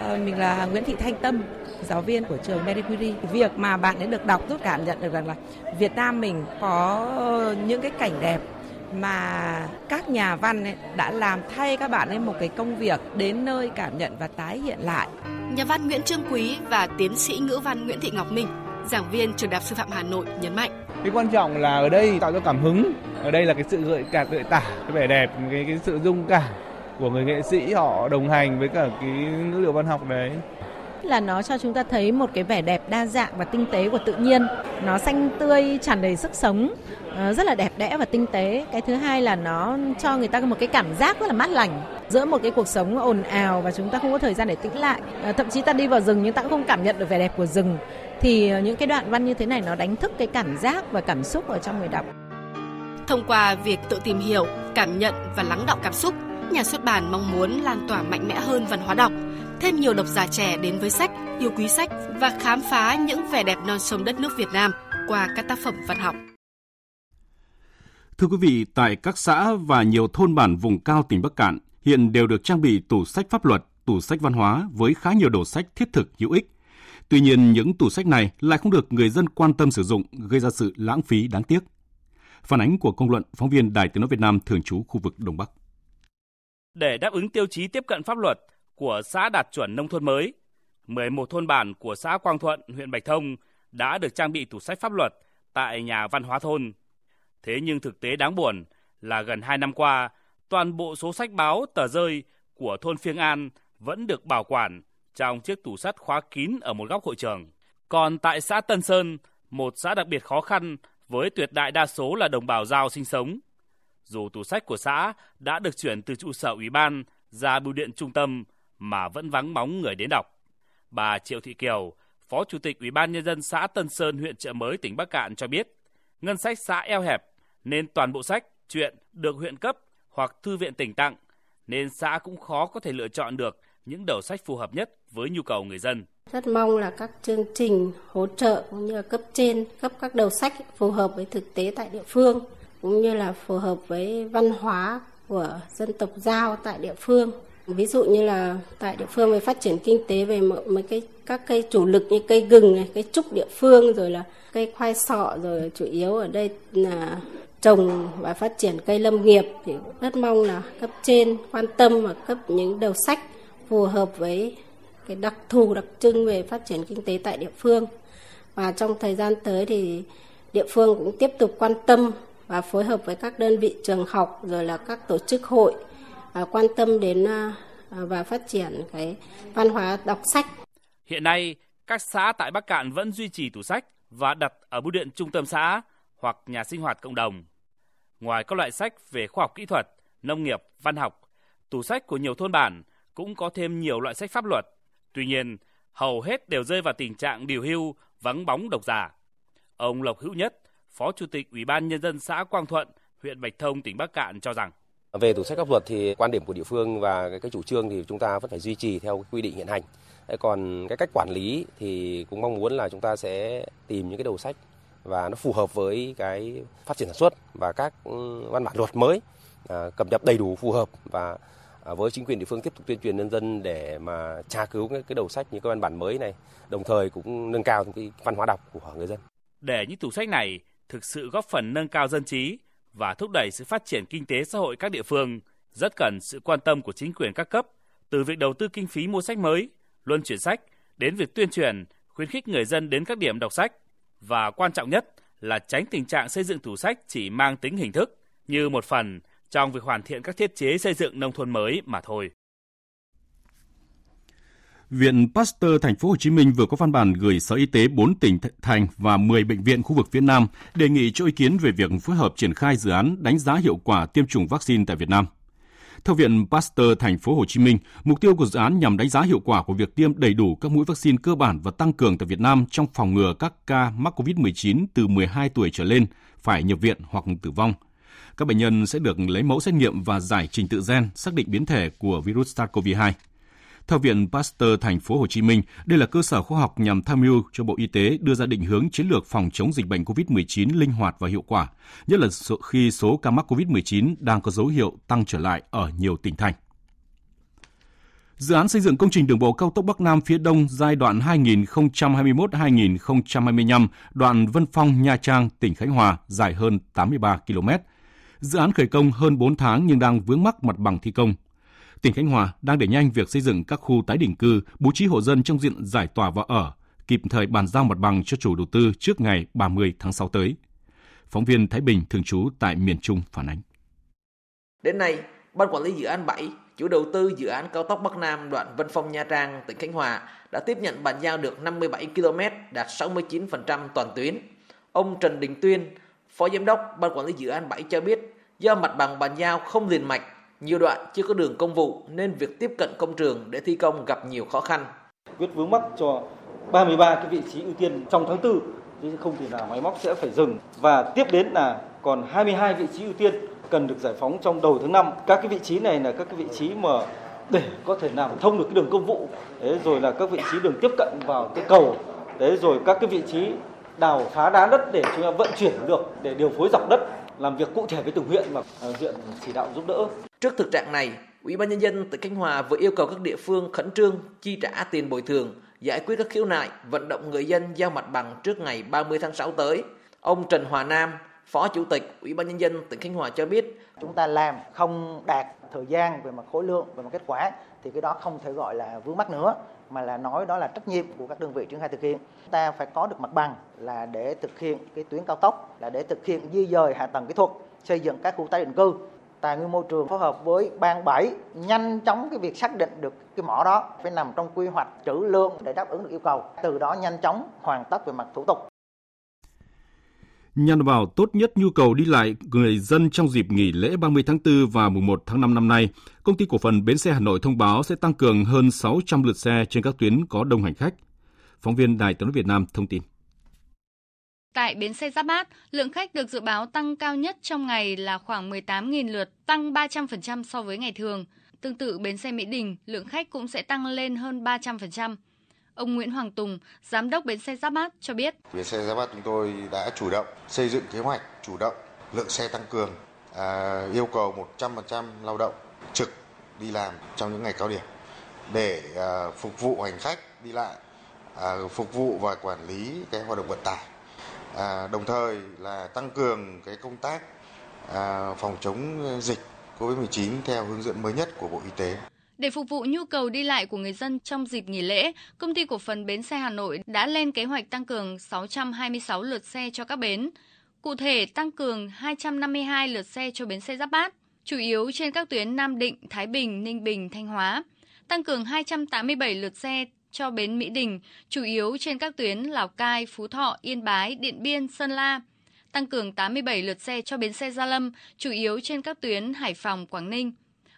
À, mình là Nguyễn Thị Thanh Tâm, giáo viên của trường Marie Curie. Việc mà bạn ấy được đọc giúp cảm nhận được rằng là Việt Nam mình có những cái cảnh đẹp mà các nhà văn ấy đã làm thay các bạn ấy một cái công việc đến nơi cảm nhận và tái hiện lại. Nhà văn Nguyễn Trương Quý và tiến sĩ ngữ văn Nguyễn Thị Ngọc Minh, giảng viên trường Đại học Sư phạm Hà Nội nhấn mạnh. Cái quan trọng là ở đây tạo ra cảm hứng, ở đây là cái sự gợi cả gợi tả, cái vẻ đẹp, cái, cái sự dung cảm của người nghệ sĩ họ đồng hành với cả cái ngữ liệu văn học đấy. Là nó cho chúng ta thấy một cái vẻ đẹp đa dạng và tinh tế của tự nhiên. Nó xanh tươi, tràn đầy sức sống, rất là đẹp đẽ và tinh tế. Cái thứ hai là nó cho người ta một cái cảm giác rất là mát lành. Giữa một cái cuộc sống ồn ào và chúng ta không có thời gian để tĩnh lại. Thậm chí ta đi vào rừng nhưng ta cũng không cảm nhận được vẻ đẹp của rừng. Thì những cái đoạn văn như thế này nó đánh thức cái cảm giác và cảm xúc ở trong người đọc. Thông qua việc tự tìm hiểu, cảm nhận và lắng đọng cảm xúc, nhà xuất bản mong muốn lan tỏa mạnh mẽ hơn văn hóa đọc, thêm nhiều độc giả trẻ đến với sách, yêu quý sách và khám phá những vẻ đẹp non sông đất nước Việt Nam qua các tác phẩm văn học. Thưa quý vị, tại các xã và nhiều thôn bản vùng cao tỉnh Bắc Kạn hiện đều được trang bị tủ sách pháp luật, tủ sách văn hóa với khá nhiều đồ sách thiết thực hữu ích. Tuy nhiên, những tủ sách này lại không được người dân quan tâm sử dụng, gây ra sự lãng phí đáng tiếc. Phản ánh của công luận phóng viên Đài Tiếng nói Việt Nam thường trú khu vực Đông Bắc. Để đáp ứng tiêu chí tiếp cận pháp luật của xã đạt chuẩn nông thôn mới, mười một thôn bản của xã Quang Thuận, huyện Bạch Thông đã được trang bị tủ sách pháp luật tại nhà văn hóa thôn. Thế nhưng thực tế đáng buồn là gần hai năm qua, toàn bộ số sách báo, tờ rơi của thôn Phiêng An vẫn được bảo quản trong chiếc tủ sắt khóa kín ở một góc hội trường. Còn tại xã Tân Sơn, một xã đặc biệt khó khăn với tuyệt đại đa số là đồng bào Dao sinh sống, dù tủ sách của xã đã được chuyển từ trụ sở ủy ban ra bưu điện trung tâm mà vẫn vắng bóng người đến đọc. Bà Triệu Thị Kiều, Phó Chủ tịch Ủy ban Nhân dân xã Tân Sơn, huyện Chợ Mới, tỉnh Bắc Kạn cho biết, ngân sách xã eo hẹp nên toàn bộ sách, truyện được huyện cấp hoặc thư viện tỉnh tặng, nên xã cũng khó có thể lựa chọn được những đầu sách phù hợp nhất với nhu cầu người dân. Rất mong là các chương trình hỗ trợ cũng như là cấp trên cấp các đầu sách phù hợp với thực tế tại địa phương, cũng như là phù hợp với văn hóa của dân tộc Dao tại địa phương. Ví dụ như là tại địa phương về phát triển kinh tế về mấy cái các cây chủ lực như cây gừng này, cây trúc địa phương rồi là cây khoai sọ, rồi chủ yếu ở đây là trồng và phát triển cây lâm nghiệp, thì rất mong là cấp trên quan tâm và cấp những đầu sách phù hợp với cái đặc thù đặc trưng về phát triển kinh tế tại địa phương. Và trong thời gian tới thì địa phương cũng tiếp tục quan tâm và phối hợp với các đơn vị trường học rồi là các tổ chức hội quan tâm đến và phát triển cái văn hóa đọc sách. Hiện nay, các xã tại Bắc Kạn vẫn duy trì tủ sách và đặt ở bưu điện trung tâm xã hoặc nhà sinh hoạt cộng đồng. Ngoài các loại sách về khoa học kỹ thuật, nông nghiệp, văn học, tủ sách của nhiều thôn bản cũng có thêm nhiều loại sách pháp luật. Tuy nhiên, hầu hết đều rơi vào tình trạng điều hưu, vắng bóng độc giả. Ông Lộc Hữu Nhất, Phó Chủ tịch Ủy ban Nhân dân xã Quang Thuận, huyện Bạch Thông, tỉnh Bắc Kạn cho rằng về tủ sách pháp luật thì quan điểm của địa phương và cái, cái chủ trương thì chúng ta vẫn phải duy trì theo quy định hiện hành. Còn cái cách quản lý thì cũng mong muốn là chúng ta sẽ tìm những cái đầu sách và nó phù hợp với cái phát triển sản xuất và các văn bản luật mới, à, cập nhật đầy đủ phù hợp và à, với chính quyền địa phương tiếp tục tuyên truyền nhân dân để mà tra cứu cái, cái đầu sách những cái văn bản mới này, đồng thời cũng nâng cao cái văn hóa đọc của người dân. Để những tủ sách này thực sự góp phần nâng cao dân trí và thúc đẩy sự phát triển kinh tế xã hội các địa phương, rất cần sự quan tâm của chính quyền các cấp, từ việc đầu tư kinh phí mua sách mới, luân chuyển sách, đến việc tuyên truyền, khuyến khích người dân đến các điểm đọc sách. Và quan trọng nhất là tránh tình trạng xây dựng tủ sách chỉ mang tính hình thức như một phần trong việc hoàn thiện các thiết chế xây dựng nông thôn mới mà thôi. Viện Pasteur Thành phố Hồ Chí Minh vừa có văn bản gửi Sở Y tế bốn tỉnh thành và mười bệnh viện khu vực phía Nam đề nghị cho ý kiến về việc phối hợp triển khai dự án đánh giá hiệu quả tiêm chủng vaccine tại Việt Nam. Theo Viện Pasteur Thành phố Hồ Chí Minh, mục tiêu của dự án nhằm đánh giá hiệu quả của việc tiêm đầy đủ các mũi vaccine cơ bản và tăng cường tại Việt Nam trong phòng ngừa các ca mắc covid mười chín từ mười hai tuổi trở lên phải nhập viện hoặc tử vong. Các bệnh nhân sẽ được lấy mẫu xét nghiệm và giải trình tự gen xác định biến thể của virus SARS-cô vê hai. Theo Viện Pasteur Thành phố Hồ Chí Minh, đây là cơ sở khoa học nhằm tham mưu cho Bộ Y tế đưa ra định hướng chiến lược phòng chống dịch bệnh covid mười chín linh hoạt và hiệu quả, nhất là khi số ca mắc covid mười chín đang có dấu hiệu tăng trở lại ở nhiều tỉnh thành. Dự án xây dựng công trình đường bộ cao tốc Bắc Nam phía Đông giai đoạn hai nghìn không trăm hai mươi mốt đến hai nghìn không trăm hai mươi lăm, đoạn Vân Phong - Nha Trang, tỉnh Khánh Hòa, dài hơn tám mươi ba ki lô mét. Dự án khởi công hơn bốn tháng nhưng đang vướng mắc mặt bằng thi công. Tỉnh Khánh Hòa đang đẩy nhanh việc xây dựng các khu tái định cư, bố trí hộ dân trong diện giải tỏa và ở, kịp thời bàn giao mặt bằng cho chủ đầu tư trước ngày ba mươi tháng sáu tới. Phóng viên Thái Bình thường trú tại miền Trung phản ánh. Đến nay, Ban Quản lý Dự án bảy, chủ đầu tư dự án cao tốc Bắc Nam đoạn Vân Phong - Nha Trang, tỉnh Khánh Hòa đã tiếp nhận bàn giao được năm mươi bảy ki lô mét, đạt sáu mươi chín phần trăm toàn tuyến. Ông Trần Đình Tuyên, Phó Giám đốc Ban Quản lý Dự án bảy cho biết do mặt bằng bàn giao không liền mạch, nhiều đoạn chưa có đường công vụ nên việc tiếp cận công trường để thi công gặp nhiều khó khăn. Quyết vướng mắc cho ba mươi ba cái vị trí ưu tiên trong tháng tư, chứ không thể nào máy móc sẽ phải dừng. Và tiếp đến là còn hai mươi hai vị trí ưu tiên cần được giải phóng trong đầu tháng năm. Các cái vị trí này là các cái vị trí mà để có thể làm thông được cái đường công vụ, đấy, rồi là các vị trí đường tiếp cận vào cái cầu, đấy, rồi các cái vị trí đào phá đá đất để chúng ta vận chuyển được, để điều phối dọc đất, làm việc cụ thể với từng huyện mà huyện chỉ đạo giúp đỡ. Trước thực trạng này, Ủy ban Nhân dân tỉnh Khánh Hòa vừa yêu cầu các địa phương khẩn trương chi trả tiền bồi thường, giải quyết các khiếu nại, vận động người dân giao mặt bằng trước ngày ba mươi tháng sáu tới. Ông Trần Hòa Nam, Phó Chủ tịch Ủy ban Nhân dân tỉnh Khánh Hòa cho biết, chúng ta làm không đạt thời gian về mặt khối lượng, về mặt kết quả thì cái đó không thể gọi là vướng mắc nữa, mà là nói đó là trách nhiệm của các đơn vị triển khai thực hiện. Chúng ta phải có được mặt bằng là để thực hiện cái tuyến cao tốc, là để thực hiện di dời hạ tầng kỹ thuật, xây dựng các khu tái định cư. Tài nguyên môi trường phối hợp với ban bảy nhanh chóng cái việc xác định được cái mỏ đó phải nằm trong quy hoạch trữ lượng để đáp ứng được yêu cầu, từ đó nhanh chóng hoàn tất về mặt thủ tục. Nhằm vào tốt nhất nhu cầu đi lại người dân trong dịp nghỉ lễ ba mươi tháng tư và mùng một tháng năm năm nay, Công ty Cổ phần Bến xe Hà Nội thông báo sẽ tăng cường hơn sáu trăm lượt xe trên các tuyến có đông hành khách. Phóng viên Đài Tiếng nói Việt Nam thông tin. Tại bến xe Giáp Bát, lượng khách được dự báo tăng cao nhất trong ngày là khoảng mười tám nghìn lượt, tăng ba trăm phần trăm so với ngày thường. Tương tự bến xe Mỹ Đình, lượng khách cũng sẽ tăng lên hơn ba trăm phần trăm. Ông Nguyễn Hoàng Tùng, Giám đốc bến xe Giáp Bát cho biết. Bến xe Giáp Bát chúng tôi đã chủ động xây dựng kế hoạch, chủ động lượng xe tăng cường, à, yêu cầu một trăm phần trăm lao động trực đi làm trong những ngày cao điểm để à, phục vụ hành khách đi lại, à, phục vụ và quản lý cái hoạt động vận tải. À, đồng thời là tăng cường cái công tác à, phòng chống dịch covid mười chín theo hướng dẫn mới nhất của Bộ Y tế. Để phục vụ nhu cầu đi lại của người dân trong dịp nghỉ lễ, Công ty Cổ phần Bến xe Hà Nội đã lên kế hoạch tăng cường sáu trăm hai mươi sáu lượt xe cho các bến. Cụ thể, tăng cường hai trăm năm mươi hai lượt xe cho bến xe Giáp Bát, chủ yếu trên các tuyến Nam Định, Thái Bình, Ninh Bình, Thanh Hóa. Tăng cường hai trăm tám mươi bảy lượt xe cho bến Mỹ Đình, chủ yếu trên các tuyến Lào Cai, Phú Thọ, Yên Bái, Điện Biên, Sơn La. Tăng cường tám mươi bảy lượt xe cho bến xe Gia Lâm, chủ yếu trên các tuyến Hải Phòng, Quảng Ninh.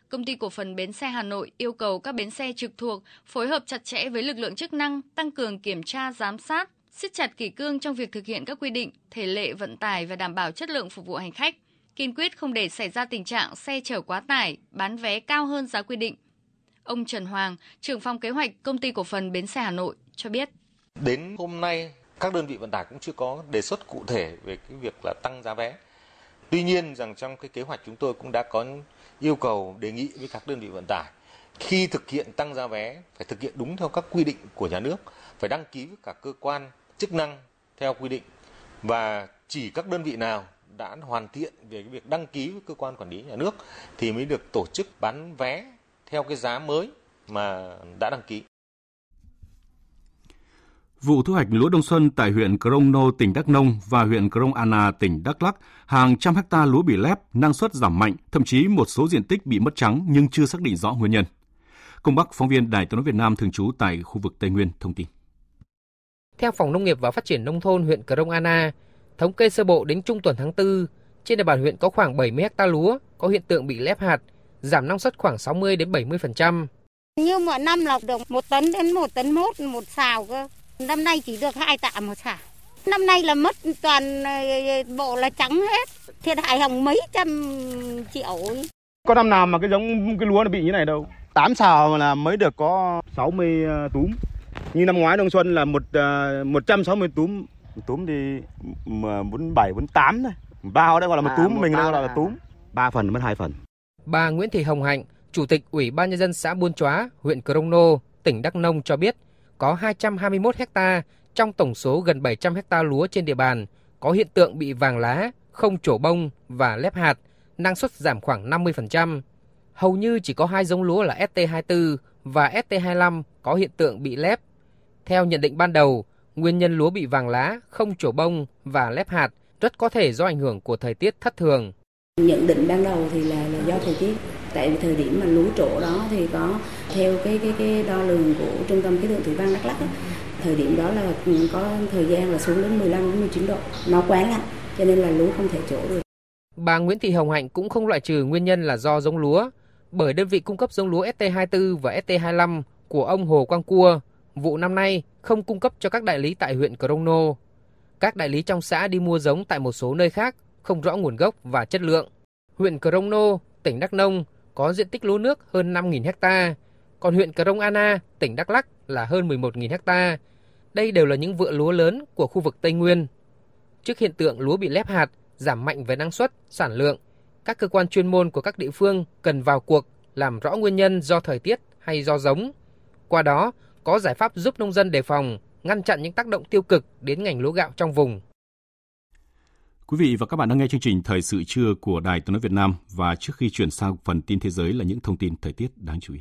Công ty Cổ phần Bến xe Hà Nội yêu cầu các bến xe trực thuộc phối hợp chặt chẽ với lực lượng chức năng, tăng cường kiểm tra, giám sát, siết chặt kỷ cương trong việc thực hiện các quy định, thể lệ vận tải và đảm bảo chất lượng phục vụ hành khách. Kiên quyết không để xảy ra tình trạng xe chở quá tải, bán vé cao hơn giá quy định. Ông Trần Hoàng, trưởng phòng kế hoạch Công ty Cổ phần Bến xe Hà Nội cho biết. Đến hôm nay, các đơn vị vận tải cũng chưa có đề xuất cụ thể về cái việc là tăng giá vé. Tuy nhiên rằng trong cái kế hoạch chúng tôi cũng đã có yêu cầu đề nghị với các đơn vị vận tải khi thực hiện tăng giá vé phải thực hiện đúng theo các quy định của nhà nước, phải đăng ký với cả cơ quan chức năng theo quy định, và chỉ các đơn vị nào đã hoàn thiện về cái việc đăng ký với cơ quan quản lý nhà nước thì mới được tổ chức bán vé theo cái giá mới mà đã đăng ký. Vụ thu hoạch lúa đông xuân tại huyện Crono, tỉnh Đắk Nông và huyện Krông Anna, tỉnh Đắk Lắk, hàng trăm hecta lúa bị lép, năng suất giảm mạnh, thậm chí một số diện tích bị mất trắng nhưng chưa xác định rõ nguyên nhân. Công Bắc, phóng viên Đài Tiếng nói Việt Nam thường trú tại khu vực Tây Nguyên thông tin. Theo Phòng Nông nghiệp và Phát triển Nông thôn huyện Krông Anna, thống kê sơ bộ đến trung tuần tháng tư, trên địa bàn huyện có khoảng bảy mươi hecta lúa có hiện tượng bị lép hạt, giảm năng suất khoảng sáu mươi đến bảy mươi phần trăm. Như mọi năm lọc được một tấn đến một tấn mốt một sào cơ. Năm nay chỉ được hai tạ một sào. Năm nay là mất toàn bộ là trắng hết, thiệt hại hàng mấy trăm triệu. Có năm nào mà cái giống cái lúa nó bị như này đâu. Tám sào là mới được có sáu mươi túm. Như năm ngoái đông xuân là một một trăm sáu mươi túm, túm thì bốn bảy bốn tám thôi. Bao đây gọi là một túm, à, một mình đây gọi là túm. Ba phần mất hai phần. Bà Nguyễn Thị Hồng Hạnh, Chủ tịch Ủy ban Nhân dân xã Buôn Chóa, huyện Crono, tỉnh Đắk Nông cho biết có hai trăm hai mươi mốt hecta trong tổng số gần bảy trăm hecta lúa trên địa bàn có hiện tượng bị vàng lá, không trổ bông và lép hạt, năng suất giảm khoảng năm mươi phần trăm. Hầu như chỉ có hai giống lúa là ét tê hai mươi tư và ét tê hai mươi lăm có hiện tượng bị lép. Theo nhận định ban đầu, nguyên nhân lúa bị vàng lá, không trổ bông và lép hạt rất có thể do ảnh hưởng của thời tiết thất thường. Nhận định ban đầu thì là, là do thời tiết. Tại vì thời điểm mà lúa trổ đó thì có theo cái cái cái đo lường của Trung tâm Khí tượng Thủy văn Đắk Lắk á, thời điểm đó là có thời gian là xuống đến mười lăm đến mười chín độ, nó quá lạnh cho nên là lúa không thể trổ được. Bà Nguyễn Thị Hồng Hạnh cũng không loại trừ nguyên nhân là do giống lúa, bởi đơn vị cung cấp giống lúa ét tê hai mươi tư và ét tê hai mươi lăm của ông Hồ Quang Cua vụ năm nay không cung cấp cho các đại lý tại huyện Crono. Các đại lý trong xã đi mua giống tại một số nơi khác không rõ nguồn gốc và chất lượng. Huyện Crono, tỉnh Đắk Nông có diện tích lúa nước hơn năm nghìn hecta, còn huyện Krông Anna, tỉnh Đắk Lắk là hơn mười một nghìn hecta. Đây đều là những vựa lúa lớn của khu vực Tây Nguyên. Trước hiện tượng lúa bị lép hạt, giảm mạnh về năng suất, sản lượng, các cơ quan chuyên môn của các địa phương cần vào cuộc làm rõ nguyên nhân do thời tiết hay do giống. Qua đó, có giải pháp giúp nông dân đề phòng, ngăn chặn những tác động tiêu cực đến ngành lúa gạo trong vùng. Quý vị và các bạn đang nghe chương trình Thời sự trưa của Đài Tiếng nói Việt Nam, và trước khi chuyển sang phần tin thế giới là những thông tin thời tiết đáng chú ý.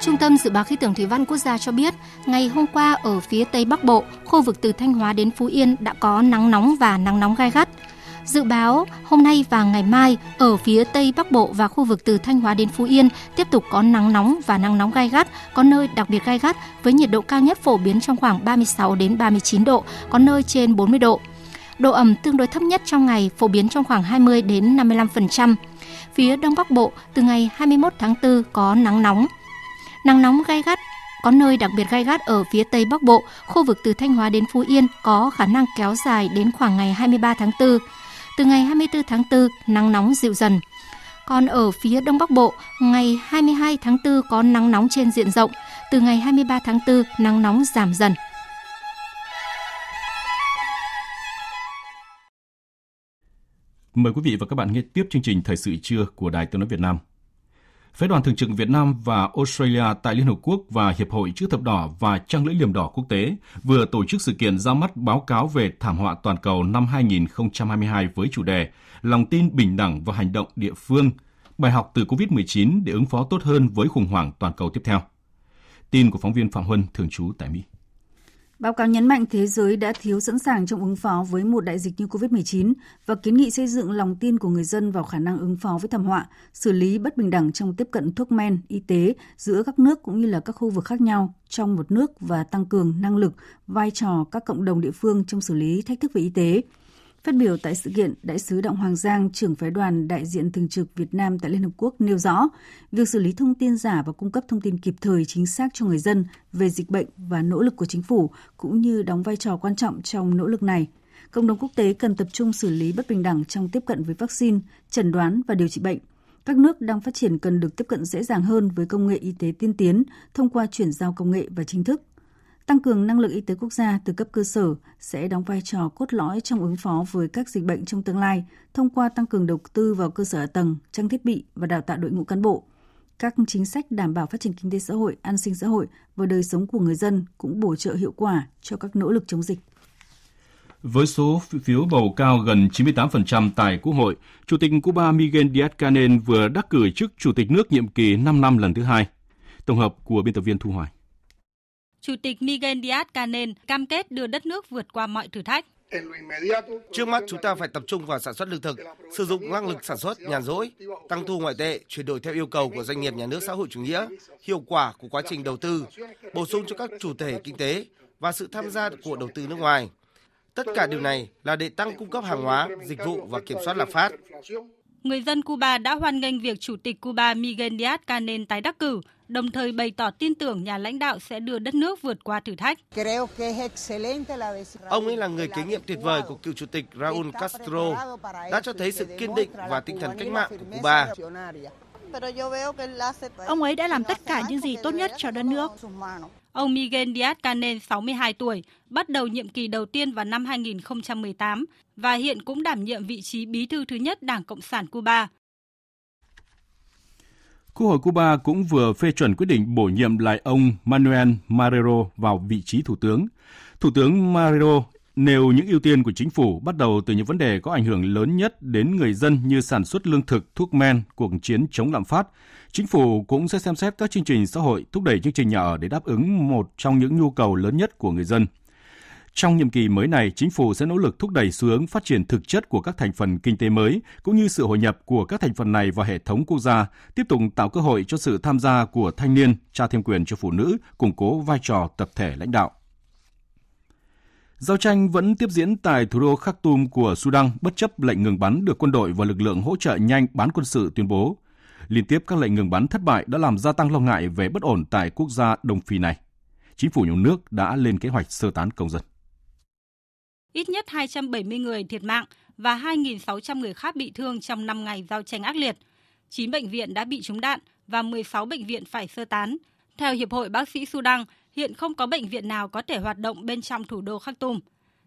Trung tâm Dự báo Khí tượng Thủy văn Quốc gia cho biết, ngày hôm qua ở phía Tây Bắc Bộ, khu vực từ Thanh Hóa đến Phú Yên đã có nắng nóng và nắng nóng gay gắt. Dự báo hôm nay và ngày mai ở phía Tây Bắc Bộ và khu vực từ Thanh Hóa đến Phú Yên tiếp tục có nắng nóng và nắng nóng gay gắt, có nơi đặc biệt gay gắt với nhiệt độ cao nhất phổ biến trong khoảng ba mươi sáu đến ba mươi chín độ, có nơi trên bốn mươi độ. Độ ẩm tương đối thấp nhất trong ngày phổ biến trong khoảng hai mươi đến năm mươi lăm phần trăm. Phía Đông Bắc Bộ từ ngày hai mươi mốt tháng tư có nắng nóng. Nắng nóng gay gắt có nơi đặc biệt gay gắt ở phía Tây Bắc Bộ, khu vực từ Thanh Hóa đến Phú Yên có khả năng kéo dài đến khoảng ngày hai mươi ba tháng tư. Từ ngày hai mươi tư tháng tư, nắng nóng dịu dần. Còn ở phía Đông Bắc Bộ, ngày hai mươi hai tháng tư có nắng nóng trên diện rộng. Từ ngày hai mươi ba tháng tư, nắng nóng giảm dần. Mời quý vị và các bạn nghe tiếp chương trình Thời sự trưa của Đài Tiếng nói Việt Nam. Phái đoàn Thường trực Việt Nam và Australia tại Liên Hợp Quốc và Hiệp hội Chữ thập đỏ và Trăng lưỡi liềm đỏ quốc tế vừa tổ chức sự kiện ra mắt báo cáo về thảm họa toàn cầu năm hai không hai hai với chủ đề Lòng tin bình đẳng và hành động địa phương, bài học từ covid mười chín để ứng phó tốt hơn với khủng hoảng toàn cầu tiếp theo. Tin của phóng viên Phạm Huân, thường trú tại Mỹ. Báo cáo nhấn mạnh thế giới đã thiếu sẵn sàng trong ứng phó với một đại dịch như covid mười chín và kiến nghị xây dựng lòng tin của người dân vào khả năng ứng phó với thảm họa, xử lý bất bình đẳng trong tiếp cận thuốc men, y tế giữa các nước cũng như là các khu vực khác nhau trong một nước và tăng cường năng lực, vai trò các cộng đồng địa phương trong xử lý thách thức về y tế. Phát biểu tại sự kiện, Đại sứ Đặng Hoàng Giang, trưởng phái đoàn đại diện thường trực Việt Nam tại Liên Hợp Quốc nêu rõ, việc xử lý thông tin giả và cung cấp thông tin kịp thời chính xác cho người dân về dịch bệnh và nỗ lực của chính phủ cũng như đóng vai trò quan trọng trong nỗ lực này. Cộng đồng quốc tế cần tập trung xử lý bất bình đẳng trong tiếp cận với vaccine, chẩn đoán và điều trị bệnh. Các nước đang phát triển cần được tiếp cận dễ dàng hơn với công nghệ y tế tiên tiến thông qua chuyển giao công nghệ và chính thức. Tăng cường năng lực y tế quốc gia từ cấp cơ sở sẽ đóng vai trò cốt lõi trong ứng phó với các dịch bệnh trong tương lai thông qua tăng cường đầu tư vào cơ sở hạ tầng, trang thiết bị và đào tạo đội ngũ cán bộ. Các chính sách đảm bảo phát triển kinh tế xã hội, an sinh xã hội và đời sống của người dân cũng bổ trợ hiệu quả cho các nỗ lực chống dịch. Với số phiếu bầu cao gần chín mươi tám phần trăm tại Quốc hội, Chủ tịch Cuba Miguel Díaz-Canel vừa đắc cử chức Chủ tịch nước nhiệm kỳ năm năm lần thứ hai. Tổng hợp của biên tập viên Thu Hoài. Chủ tịch Miguel Díaz-Canel cam kết đưa đất nước vượt qua mọi thử thách. Trước mắt chúng ta phải tập trung vào sản xuất lương thực, sử dụng năng lực sản xuất nhàn rỗi, tăng thu ngoại tệ, chuyển đổi theo yêu cầu của doanh nghiệp nhà nước xã hội chủ nghĩa, hiệu quả của quá trình đầu tư, bổ sung cho các chủ thể kinh tế và sự tham gia của đầu tư nước ngoài. Tất cả điều này là để tăng cung cấp hàng hóa, dịch vụ và kiểm soát lạm phát. Người dân Cuba đã hoan nghênh việc Chủ tịch Cuba Miguel Díaz-Canel tái đắc cử, đồng thời bày tỏ tin tưởng nhà lãnh đạo sẽ đưa đất nước vượt qua thử thách. Ông ấy là người kế nhiệm tuyệt vời của cựu Chủ tịch Raúl Castro, đã cho thấy sự kiên định và tinh thần cách mạng của Cuba. Ông ấy đã làm tất cả những gì tốt nhất cho đất nước. Ông Miguel Díaz-Canel, sáu mươi hai tuổi, bắt đầu nhiệm kỳ đầu tiên vào năm hai nghìn không trăm mười tám và hiện cũng đảm nhiệm vị trí bí thư thứ nhất Đảng Cộng sản Cuba. Quốc hội Cuba cũng vừa phê chuẩn quyết định bổ nhiệm lại ông Manuel Marrero vào vị trí Thủ tướng. Thủ tướng Marrero nêu những ưu tiên của chính phủ bắt đầu từ những vấn đề có ảnh hưởng lớn nhất đến người dân như sản xuất lương thực, thuốc men, cuộc chiến chống lạm phát. Chính phủ cũng sẽ xem xét các chương trình xã hội, thúc đẩy chương trình nhà ở để đáp ứng một trong những nhu cầu lớn nhất của người dân. Trong nhiệm kỳ mới này, chính phủ sẽ nỗ lực thúc đẩy xu hướng phát triển thực chất của các thành phần kinh tế mới, cũng như sự hội nhập của các thành phần này vào hệ thống quốc gia, tiếp tục tạo cơ hội cho sự tham gia của thanh niên, trao thêm quyền cho phụ nữ, củng cố vai trò tập thể lãnh đạo. Giao tranh vẫn tiếp diễn tại thủ đô Khartoum của Sudan bất chấp lệnh ngừng bắn được quân đội và lực lượng hỗ trợ nhanh bán quân sự tuyên bố. Liên tiếp các lệnh ngừng bắn thất bại đã làm gia tăng lo ngại về bất ổn tại quốc gia Đông Phi này. Chính phủ nhiều nước đã lên kế hoạch sơ tán công dân. Ít nhất hai trăm bảy mươi người thiệt mạng và hai nghìn sáu trăm người khác bị thương trong năm ngày giao tranh ác liệt. chín bệnh viện đã bị trúng đạn và mười sáu bệnh viện phải sơ tán. Theo Hiệp hội Bác sĩ Sudan, hiện không có bệnh viện nào có thể hoạt động bên trong thủ đô Khartoum.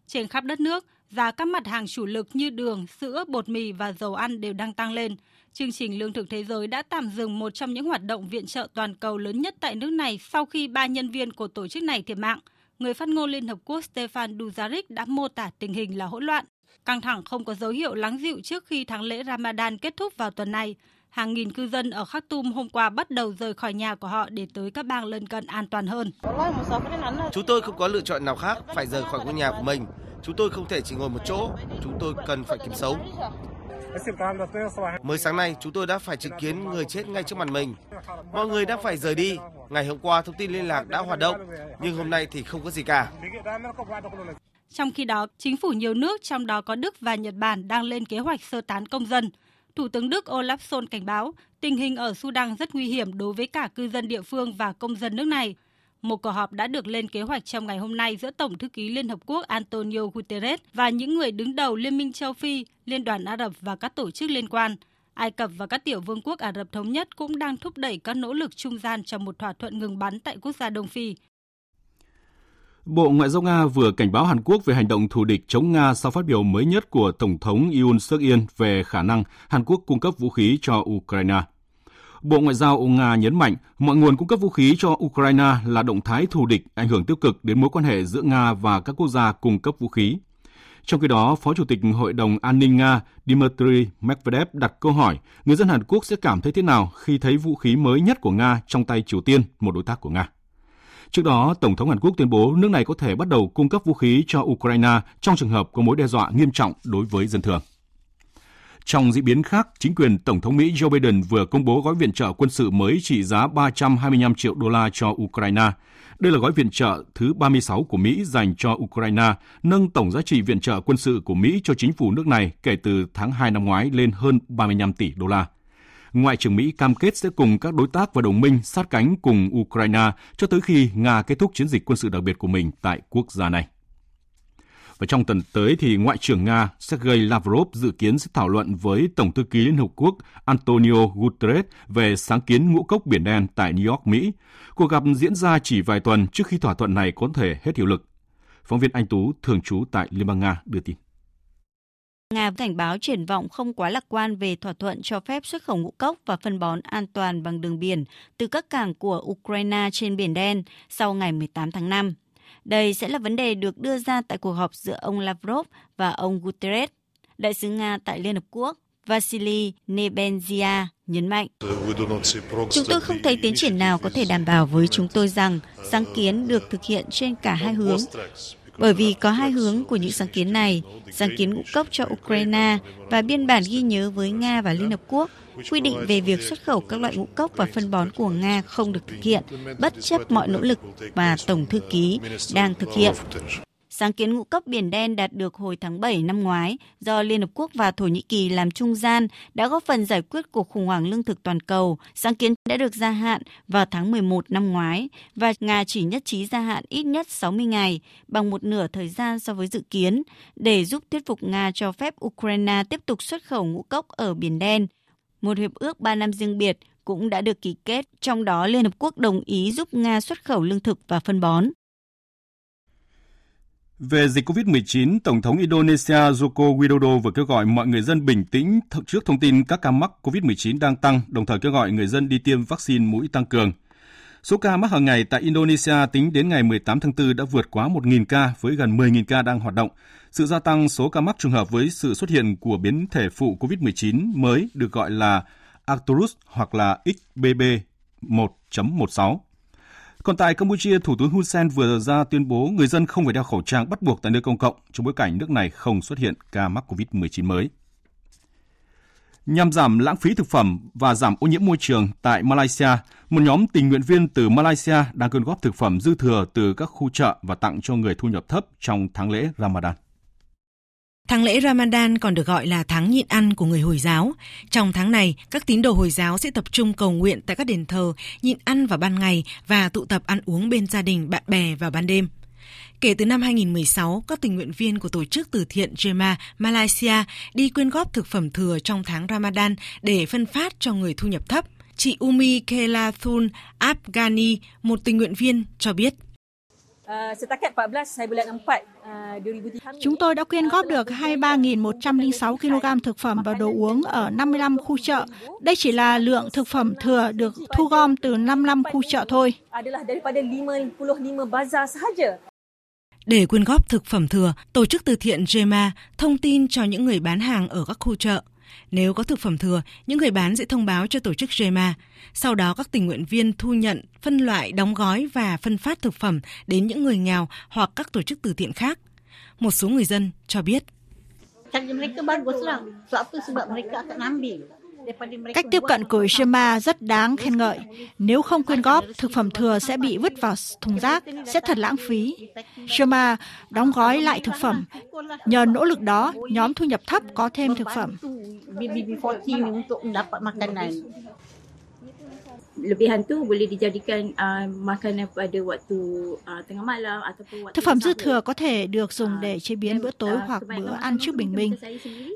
Trên khắp đất nước, giá các mặt hàng chủ lực như đường, sữa, bột mì và dầu ăn đều đang tăng lên. Chương trình Lương thực Thế giới đã tạm dừng một trong những hoạt động viện trợ toàn cầu lớn nhất tại nước này sau khi ba nhân viên của tổ chức này thiệt mạng. Người phát ngôn Liên Hợp Quốc Stefan Dujarric đã mô tả tình hình là hỗn loạn. Căng thẳng không có dấu hiệu lắng dịu trước khi tháng lễ Ramadan kết thúc vào tuần này. Hàng nghìn cư dân ở Khartoum hôm qua bắt đầu rời khỏi nhà của họ để tới các bang lân cận an toàn hơn. Chúng tôi không có lựa chọn nào khác, phải rời khỏi ngôi nhà của mình. Chúng tôi không thể chỉ ngồi một chỗ, chúng tôi cần phải kiếm sống. Mới sáng nay, chúng tôi đã phải chứng kiến người chết ngay trước mặt mình. Mọi người đã phải rời đi. Ngày hôm qua, thông tin liên lạc đã hoạt động, nhưng hôm nay thì không có gì cả. Trong khi đó, chính phủ nhiều nước, trong đó có Đức và Nhật Bản, đang lên kế hoạch sơ tán công dân. Thủ tướng Đức Olaf Scholz cảnh báo tình hình ở Sudan rất nguy hiểm đối với cả cư dân địa phương và công dân nước này. Một cuộc họp đã được lên kế hoạch trong ngày hôm nay giữa Tổng thư ký Liên Hợp Quốc Antonio Guterres và những người đứng đầu Liên minh châu Phi, Liên đoàn Ả Rập và các tổ chức liên quan. Ai Cập và các tiểu vương quốc Ả Rập Thống Nhất cũng đang thúc đẩy các nỗ lực trung gian cho một thỏa thuận ngừng bắn tại quốc gia Đông Phi. Bộ Ngoại giao Nga vừa cảnh báo Hàn Quốc về hành động thù địch chống Nga sau phát biểu mới nhất của Tổng thống Yoon Suk Yeol về khả năng Hàn Quốc cung cấp vũ khí cho Ukraine. Bộ Ngoại giao Nga nhấn mạnh mọi nguồn cung cấp vũ khí cho Ukraine là động thái thù địch ảnh hưởng tiêu cực đến mối quan hệ giữa Nga và các quốc gia cung cấp vũ khí. Trong khi đó, Phó Chủ tịch Hội đồng An ninh Nga Dmitry Medvedev đặt câu hỏi người dân Hàn Quốc sẽ cảm thấy thế nào khi thấy vũ khí mới nhất của Nga trong tay Triều Tiên, một đối tác của Nga. Trước đó, Tổng thống Hàn Quốc tuyên bố nước này có thể bắt đầu cung cấp vũ khí cho Ukraine trong trường hợp có mối đe dọa nghiêm trọng đối với dân thường. Trong diễn biến khác, chính quyền Tổng thống Mỹ Joe Biden vừa công bố gói viện trợ quân sự mới trị giá ba trăm hai mươi lăm triệu đô la cho Ukraine. Đây là gói viện trợ thứ ba mươi sáu của Mỹ dành cho Ukraine, nâng tổng giá trị viện trợ quân sự của Mỹ cho chính phủ nước này kể từ tháng hai năm ngoái lên hơn ba mươi lăm tỷ đô la. Ngoại trưởng Mỹ cam kết sẽ cùng các đối tác và đồng minh sát cánh cùng Ukraine cho tới khi Nga kết thúc chiến dịch quân sự đặc biệt của mình tại quốc gia này. Và trong tuần tới thì Ngoại trưởng Nga Sergei Lavrov dự kiến sẽ thảo luận với Tổng thư ký Liên Hợp Quốc Antonio Guterres về sáng kiến ngũ cốc Biển Đen tại New York, Mỹ. Cuộc gặp diễn ra chỉ vài tuần trước khi thỏa thuận này có thể hết hiệu lực. Phóng viên Anh Tú, thường trú tại Liên bang Nga đưa tin. Nga cảnh báo triển vọng không quá lạc quan về thỏa thuận cho phép xuất khẩu ngũ cốc và phân bón an toàn bằng đường biển từ các cảng của Ukraine trên Biển Đen sau ngày mười tám tháng năm. Đây sẽ là vấn đề được đưa ra tại cuộc họp giữa ông Lavrov và ông Guterres. Đại sứ Nga tại Liên Hợp Quốc Vasily Nebenzia nhấn mạnh. Chúng tôi không thấy tiến triển nào có thể đảm bảo với chúng tôi rằng sáng kiến được thực hiện trên cả hai hướng. Bởi vì có hai hướng của những sáng kiến này, sáng kiến ngũ cốc cho Ukraine và biên bản ghi nhớ với Nga và Liên Hợp Quốc, quy định về việc xuất khẩu các loại ngũ cốc và phân bón của Nga không được thực hiện, bất chấp mọi nỗ lực mà Tổng thư ký đang thực hiện. Sáng kiến ngũ cốc Biển Đen đạt được hồi tháng bảy năm ngoái do Liên Hợp Quốc và Thổ Nhĩ Kỳ làm trung gian đã góp phần giải quyết cuộc khủng hoảng lương thực toàn cầu. Sáng kiến đã được gia hạn vào tháng mười một năm ngoái và Nga chỉ nhất trí gia hạn ít nhất sáu mươi ngày, bằng một nửa thời gian so với dự kiến, để giúp thuyết phục Nga cho phép Ukraine tiếp tục xuất khẩu ngũ cốc ở Biển Đen. Một hiệp ước ba năm riêng biệt cũng đã được ký kết, trong đó Liên Hợp Quốc đồng ý giúp Nga xuất khẩu lương thực và phân bón. Về dịch covid mười chín, Tổng thống Indonesia Joko Widodo vừa kêu gọi mọi người dân bình tĩnh trước thông tin các ca mắc covid mười chín đang tăng, đồng thời kêu gọi người dân đi tiêm vaccine mũi tăng cường. Số ca mắc hàng ngày tại Indonesia tính đến ngày mười tám tháng tư đã vượt quá một nghìn ca với gần mười nghìn ca đang hoạt động. Sự gia tăng số ca mắc trùng hợp với sự xuất hiện của biến thể phụ covid mười chín mới được gọi là Arcturus hoặc là X B B một chấm mười sáu. Còn tại Campuchia, Thủ tướng Hun Sen vừa ra tuyên bố người dân không phải đeo khẩu trang bắt buộc tại nơi công cộng trong bối cảnh nước này không xuất hiện ca mắc covid mười chín mới. Nhằm giảm lãng phí thực phẩm và giảm ô nhiễm môi trường tại Malaysia, một nhóm tình nguyện viên từ Malaysia đang quyên góp thực phẩm dư thừa từ các khu chợ và tặng cho người thu nhập thấp trong tháng lễ Ramadan. Tháng lễ Ramadan còn được gọi là tháng nhịn ăn của người Hồi giáo. Trong tháng này, các tín đồ Hồi giáo sẽ tập trung cầu nguyện tại các đền thờ, nhịn ăn vào ban ngày và tụ tập ăn uống bên gia đình, bạn bè vào ban đêm. Kể từ năm hai nghìn mười sáu, các tình nguyện viên của tổ chức từ thiện Jemaah Malaysia đi quyên góp thực phẩm thừa trong tháng Ramadan để phân phát cho người thu nhập thấp. Chị Umi Kelathun Afghani, một tình nguyện viên, cho biết. Chúng tôi đã quyên góp được hai mươi ba nghìn một trăm lẻ sáu ki lô gam thực phẩm và đồ uống ở năm mươi lăm khu chợ. Đây chỉ là lượng thực phẩm thừa được thu gom từ năm mươi lăm khu chợ thôi. Để quyên góp thực phẩm thừa, tổ chức từ thiện Jemaah thông tin cho những người bán hàng ở các khu chợ. Nếu có thực phẩm thừa, những người bán sẽ thông báo cho tổ chức Jemaah. Sau đó các tình nguyện viên thu nhận, phân loại, đóng gói và phân phát thực phẩm đến những người nghèo hoặc các tổ chức từ thiện khác. Một số người dân cho biết. Cách tiếp cận của Jemaah rất đáng khen ngợi. Nếu không quyên góp, thực phẩm thừa sẽ bị vứt vào thùng rác, sẽ thật lãng phí. Jemaah đóng gói lại thực phẩm. Nhờ nỗ lực đó, nhóm thu nhập thấp có thêm thực phẩm. Thực phẩm dư thừa có thể được dùng để chế biến bữa tối hoặc bữa ăn trước bình minh.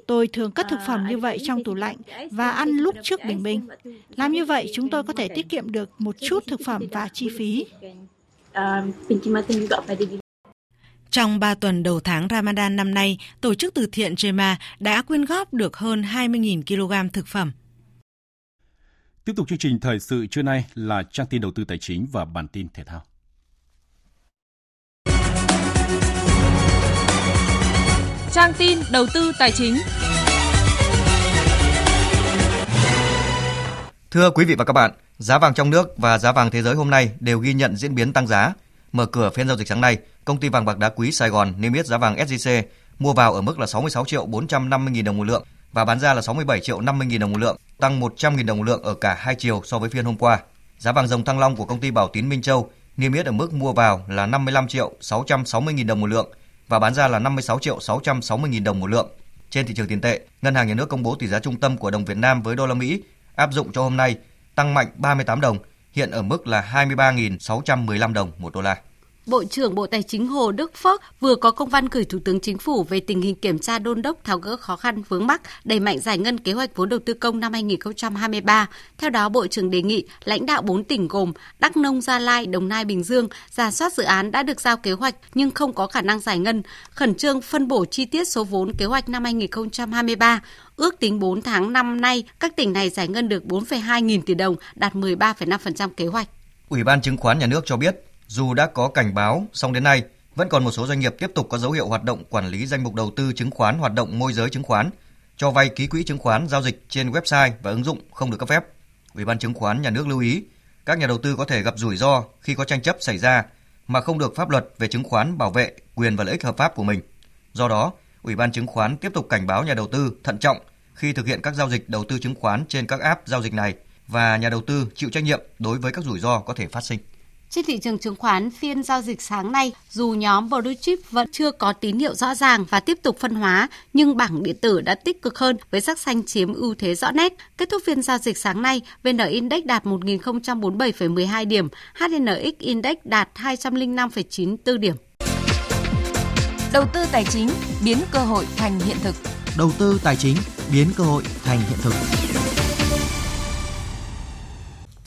Tôi thường cất thực phẩm như vậy trong tủ lạnh và ăn lúc trước bình minh. Làm như vậy chúng tôi có thể tiết kiệm được một chút thực phẩm và chi phí. Trong ba tuần đầu tháng Ramadan năm nay, tổ chức từ thiện Jemaah đã quyên góp được hơn hai mươi nghìn ki lô gam thực phẩm. Tiếp tục chương trình thời sự trưa nay là trang tin đầu tư tài chính và bản tin thể thao. Trang tin đầu tư tài chính. Thưa quý vị và các bạn, giá vàng trong nước và giá vàng thế giới hôm nay đều ghi nhận diễn biến tăng giá. Mở cửa phiên giao dịch sáng nay, công ty vàng bạc đá quý Sài Gòn niêm yết giá vàng ét gi xê mua vào ở mức là sáu mươi sáu triệu bốn trăm năm mươi nghìn đồng một lượng và bán ra là sáu mươi bảy triệu năm mươi nghìn đồng một lượng, tăng một trăm nghìn đồng một lượng ở cả hai chiều so với phiên hôm qua. Giá vàng dòng Thăng Long của công ty Bảo Tín Minh Châu niêm yết ở mức mua vào là năm mươi lăm triệu sáu trăm sáu mươi nghìn đồng một lượng và bán ra là năm mươi sáu triệu sáu trăm sáu mươi nghìn đồng một lượng. Trên thị trường tiền tệ, Ngân hàng Nhà nước công bố tỷ giá trung tâm của đồng Việt Nam với đô la Mỹ áp dụng cho hôm nay tăng mạnh ba mươi tám đồng, hiện ở mức là hai mươi ba nghìn sáu trăm mười lăm đồng một đô la. Bộ trưởng Bộ Tài chính Hồ Đức Phước vừa có công văn gửi Thủ tướng Chính phủ về tình hình kiểm tra đôn đốc tháo gỡ khó khăn vướng mắc, đẩy mạnh giải ngân kế hoạch vốn đầu tư công năm hai nghìn không trăm hai mươi ba. Theo đó, Bộ trưởng đề nghị lãnh đạo bốn tỉnh gồm Đắk Nông, Gia Lai, Đồng Nai, Bình Dương rà soát dự án đã được giao kế hoạch nhưng không có khả năng giải ngân, khẩn trương phân bổ chi tiết số vốn kế hoạch năm hai nghìn không trăm hai mươi ba. Ước tính bốn tháng năm nay, các tỉnh này giải ngân được bốn phẩy hai nghìn tỷ đồng, đạt mười ba phẩy năm phần trăm kế hoạch. Ủy ban Chứng khoán Nhà nước cho biết, dù đã có cảnh báo, song đến nay vẫn còn một số doanh nghiệp tiếp tục có dấu hiệu hoạt động quản lý danh mục đầu tư chứng khoán, hoạt động môi giới chứng khoán. cho vay ký quỹ chứng khoán giao dịch trên website và ứng dụng không được cấp phép. Ủy ban Chứng khoán Nhà nước lưu ý các nhà đầu tư có thể gặp rủi ro khi có tranh chấp xảy ra mà không được pháp luật về chứng khoán bảo vệ quyền và lợi ích hợp pháp của mình. Do đó, Ủy ban Chứng khoán tiếp tục cảnh báo nhà đầu tư thận trọng khi thực hiện các giao dịch đầu tư chứng khoán trên các app giao dịch này và nhà đầu tư chịu trách nhiệm đối với các rủi ro có thể phát sinh. Trên thị trường chứng khoán, phiên giao dịch sáng nay, dù nhóm blue chip vẫn chưa có tín hiệu rõ ràng và tiếp tục phân hóa, nhưng bảng điện tử đã tích cực hơn với sắc xanh chiếm ưu thế rõ nét. Kết thúc phiên giao dịch sáng nay, vê en Index đạt một nghìn không trăm bốn mươi bảy phẩy mười hai điểm, hát en ích Index đạt hai trăm lẻ năm phẩy chín mươi tư điểm. Đầu tư tài chính biến cơ hội thành hiện thực. Đầu tư tài chính biến cơ hội thành hiện thực.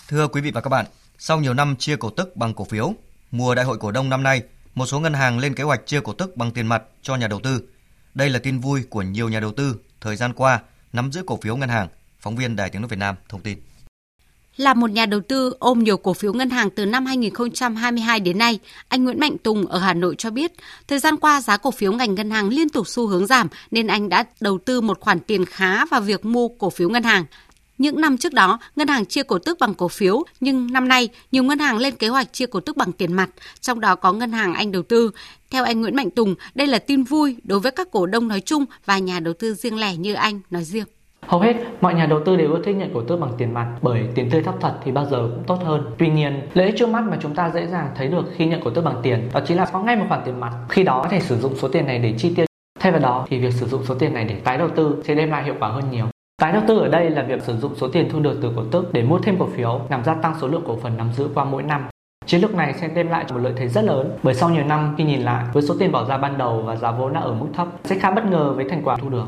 Thưa quý vị và các bạn, sau nhiều năm chia cổ tức bằng cổ phiếu, mùa đại hội cổ đông năm nay, một số ngân hàng lên kế hoạch chia cổ tức bằng tiền mặt cho nhà đầu tư. Đây là tin vui của nhiều nhà đầu tư thời gian qua nắm giữ cổ phiếu ngân hàng, phóng viên Đài Tiếng nói Việt Nam thông tin. Là một nhà đầu tư ôm nhiều cổ phiếu ngân hàng từ năm hai nghìn không trăm hai mươi hai đến nay, anh Nguyễn Mạnh Tùng ở Hà Nội cho biết, thời gian qua giá cổ phiếu ngành ngân hàng liên tục xu hướng giảm nên anh đã đầu tư một khoản tiền khá vào việc mua cổ phiếu ngân hàng. Những năm trước đó, ngân hàng chia cổ tức bằng cổ phiếu, nhưng năm nay, nhiều ngân hàng lên kế hoạch chia cổ tức bằng tiền mặt, trong đó có ngân hàng anh đầu tư. Theo anh Nguyễn Mạnh Tùng, đây là tin vui đối với các cổ đông nói chung và nhà đầu tư riêng lẻ như anh nói riêng. Hầu hết mọi nhà đầu tư đều ưa thích nhận cổ tức bằng tiền mặt bởi tiền tươi thóc thật thì bao giờ cũng tốt hơn. Tuy nhiên, lợi ích trước mắt mà chúng ta dễ dàng thấy được khi nhận cổ tức bằng tiền đó chính là có ngay một khoản tiền mặt, khi đó có thể sử dụng số tiền này để chi tiêu. Thay vào đó thì việc sử dụng số tiền này để tái đầu tư sẽ đem lại hiệu quả hơn nhiều. Tái đầu tư ở đây là việc sử dụng số tiền thu được từ cổ tức để mua thêm cổ phiếu nhằm gia tăng số lượng cổ phần nắm giữ qua mỗi năm. Chiến lược này sẽ đem lại một lợi thế rất lớn bởi sau nhiều năm khi nhìn lại với số tiền bỏ ra ban đầu và giá vốn đã ở mức thấp sẽ khá bất ngờ với thành quả thu được.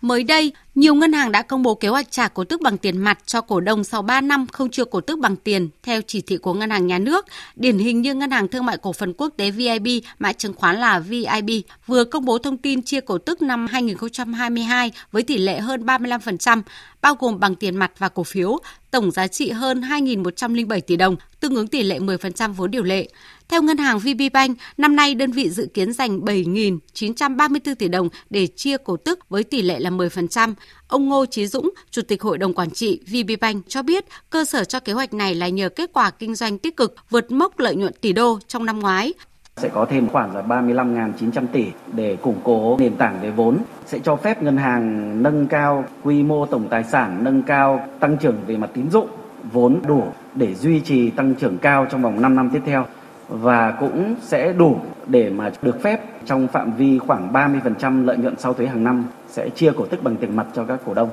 Mới đây, nhiều ngân hàng đã công bố kế hoạch trả cổ tức bằng tiền mặt cho cổ đông sau ba năm không chia cổ tức bằng tiền theo chỉ thị của Ngân hàng Nhà nước. Điển hình như Ngân hàng Thương mại Cổ phần Quốc tế vê i bê, mã chứng khoán là vê i bê, vừa công bố thông tin chia cổ tức năm hai nghìn không trăm hai mươi hai với tỷ lệ hơn ba mươi lăm phần trăm, bao gồm bằng tiền mặt và cổ phiếu, tổng giá trị hơn hai nghìn một trăm lẻ bảy tỷ đồng, tương ứng tỷ lệ mười phần trăm vốn điều lệ. Theo ngân hàng VPBank, năm nay đơn vị dự kiến dành bảy nghìn chín trăm ba mươi tư tỷ đồng để chia cổ tức với tỷ lệ là mười phần trăm. Ông Ngô Chí Dũng, Chủ tịch Hội đồng Quản trị VPBank cho biết cơ sở cho kế hoạch này là nhờ kết quả kinh doanh tích cực vượt mốc lợi nhuận tỷ đô trong năm ngoái. Sẽ có thêm khoảng là ba mươi lăm nghìn chín trăm tỷ để củng cố nền tảng về vốn, sẽ cho phép ngân hàng nâng cao quy mô tổng tài sản, nâng cao tăng trưởng về mặt tín dụng, vốn đủ để duy trì tăng trưởng cao trong vòng năm năm tiếp theo. Và cũng sẽ đủ để mà được phép trong phạm vi khoảng ba mươi phần trăm lợi nhuận sau thuế hàng năm sẽ chia cổ tức bằng tiền mặt cho các cổ đông.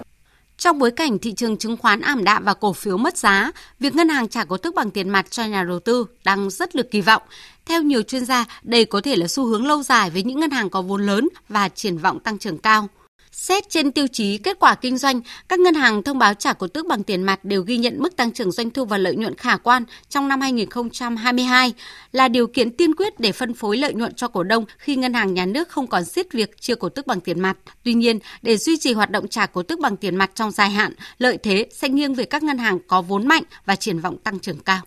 Trong bối cảnh thị trường chứng khoán ảm đạm và cổ phiếu mất giá, việc ngân hàng trả cổ tức bằng tiền mặt cho nhà đầu tư đang rất được kỳ vọng. Theo nhiều chuyên gia, đây có thể là xu hướng lâu dài với những ngân hàng có vốn lớn và triển vọng tăng trưởng cao. Xét trên tiêu chí kết quả kinh doanh, các ngân hàng thông báo trả cổ tức bằng tiền mặt đều ghi nhận mức tăng trưởng doanh thu và lợi nhuận khả quan trong năm hai nghìn không trăm hai mươi hai là điều kiện tiên quyết để phân phối lợi nhuận cho cổ đông khi ngân hàng nhà nước không còn siết việc chia cổ tức bằng tiền mặt. Tuy nhiên, để duy trì hoạt động trả cổ tức bằng tiền mặt trong dài hạn, lợi thế sẽ nghiêng về các ngân hàng có vốn mạnh và triển vọng tăng trưởng cao.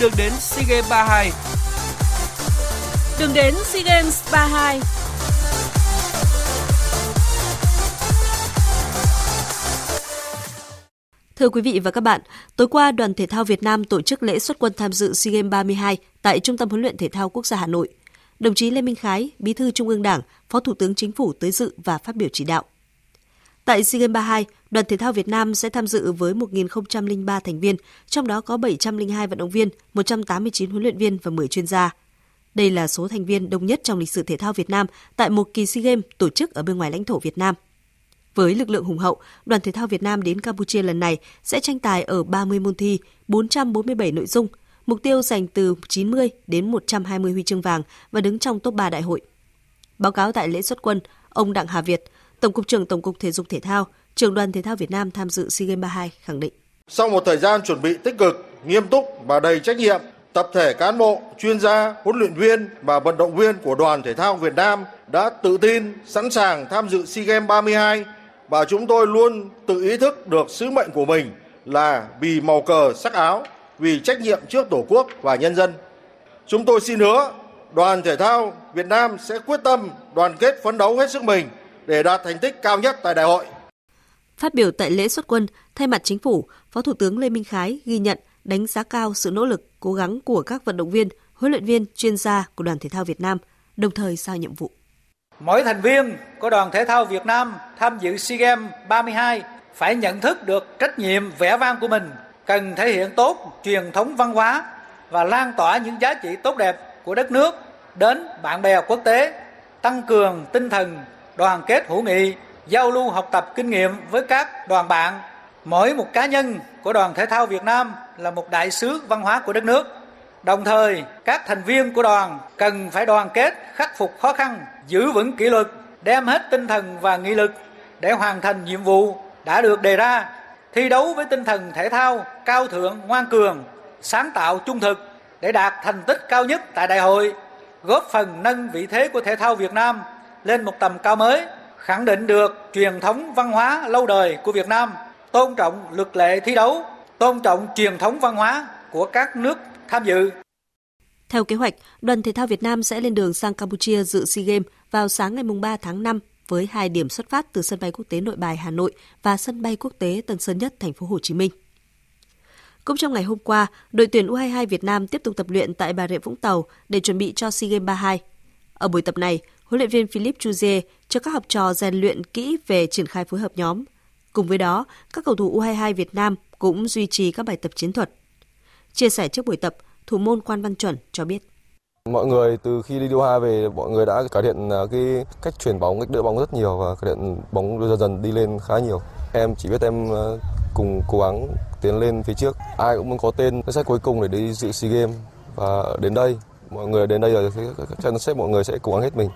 Được đến SEA Games ba mươi hai. Đường đến SEA Games ba mươi hai. Thưa quý vị và các bạn, tối qua Đoàn Thể thao Việt Nam tổ chức lễ xuất quân tham dự SEA Games ba mươi hai tại Trung tâm Huấn luyện Thể thao Quốc gia Hà Nội. Đồng chí Lê Minh Khái, Bí thư Trung ương Đảng, Phó Thủ tướng Chính phủ tới dự và phát biểu chỉ đạo. Tại SEA Games ba mươi hai, Đoàn Thể thao Việt Nam sẽ tham dự với một nghìn không trăm lẻ ba thành viên, trong đó có bảy trăm lẻ hai vận động viên, một trăm tám mươi chín huấn luyện viên và mười chuyên gia. Đây là số thành viên đông nhất trong lịch sử thể thao Việt Nam tại một kỳ SEA Games tổ chức ở bên ngoài lãnh thổ Việt Nam. Với lực lượng hùng hậu, Đoàn Thể thao Việt Nam đến Campuchia lần này sẽ tranh tài ở ba mươi môn thi, bốn trăm bốn mươi bảy nội dung, mục tiêu giành từ chín mươi đến một trăm hai mươi huy chương vàng và đứng trong top ba đại hội. Báo cáo tại lễ xuất quân, ông Đặng Hà Việt, Tổng cục trưởng Tổng cục Thể dục Thể thao, Trưởng Đoàn Thể thao Việt Nam tham dự SEA Games ba mươi hai khẳng định: sau một thời gian chuẩn bị tích cực, nghiêm túc và đầy trách nhiệm, tập thể cán bộ, chuyên gia, huấn luyện viên và vận động viên của Đoàn Thể thao Việt Nam đã tự tin, sẵn sàng tham dự SEA Games ba mươi hai và chúng tôi luôn tự ý thức được sứ mệnh của mình là vì màu cờ sắc áo, vì trách nhiệm trước Tổ quốc và nhân dân. Chúng tôi xin hứa Đoàn Thể thao Việt Nam sẽ quyết tâm đoàn kết phấn đấu hết sức mình để đạt thành tích cao nhất tại đại hội. Phát biểu tại lễ xuất quân, thay mặt Chính phủ, Phó Thủ tướng Lê Minh Khái ghi nhận, đánh giá cao sự nỗ lực, cố gắng của các vận động viên, huấn luyện viên, chuyên gia của Đoàn Thể thao Việt Nam, đồng thời giao nhiệm vụ. Mỗi thành viên của Đoàn Thể thao Việt Nam tham dự SEA Games ba mươi hai phải nhận thức được trách nhiệm vẻ vang của mình, cần thể hiện tốt truyền thống văn hóa và lan tỏa những giá trị tốt đẹp của đất nước đến bạn bè quốc tế, tăng cường tinh thần đoàn kết hữu nghị, giao lưu học tập kinh nghiệm với các đoàn bạn. Mỗi một cá nhân của Đoàn Thể thao Việt Nam là một đại sứ văn hóa của đất nước. Đồng thời, các thành viên của đoàn cần phải đoàn kết, khắc phục khó khăn, giữ vững kỷ luật, đem hết tinh thần và nghị lực để hoàn thành nhiệm vụ đã được đề ra, thi đấu với tinh thần thể thao cao thượng, ngoan cường, sáng tạo, trung thực để đạt thành tích cao nhất tại đại hội, góp phần nâng vị thế của thể thao Việt Nam lên một tầm cao mới, khẳng định được truyền thống văn hóa lâu đời của Việt Nam, tôn trọng luật lệ thi đấu, tôn trọng truyền thống văn hóa của các nước tham dự. Theo kế hoạch, Đoàn Thể thao Việt Nam sẽ lên đường sang Campuchia dự SEA Games vào sáng ngày ba tháng năm với hai điểm xuất phát từ sân bay quốc tế Nội Bài Hà Nội và sân bay quốc tế Tân Sơn Nhất thành phố Hồ Chí Minh. Cũng trong ngày hôm qua, đội tuyển U hai mươi hai Việt Nam tiếp tục tập luyện tại Bà Rịa Vũng Tàu để chuẩn bị cho SEA Games ba mươi hai. Ở buổi tập này, huấn luyện viên Philippe Chuzier cho các học trò rèn luyện kỹ về triển khai phối hợp nhóm. Cùng với đó, các cầu thủ U hai mươi hai Việt Nam cũng duy trì các bài tập chiến thuật. Chia sẻ trước buổi tập, thủ môn Quan Văn Chuẩn cho biết. Mọi người từ khi đi Doha về, mọi người đã cải thiện cái cách chuyển bóng, cách đỡ bóng rất nhiều và cải thiện bóng dần dần đi lên khá nhiều. Em chỉ biết em cùng cố gắng tiến lên phía trước. Ai cũng muốn có tên danh sách cuối cùng để đi dự SEA Games và đến đây, mọi người đến đây rồi danh sách mọi người sẽ cố gắng hết mình.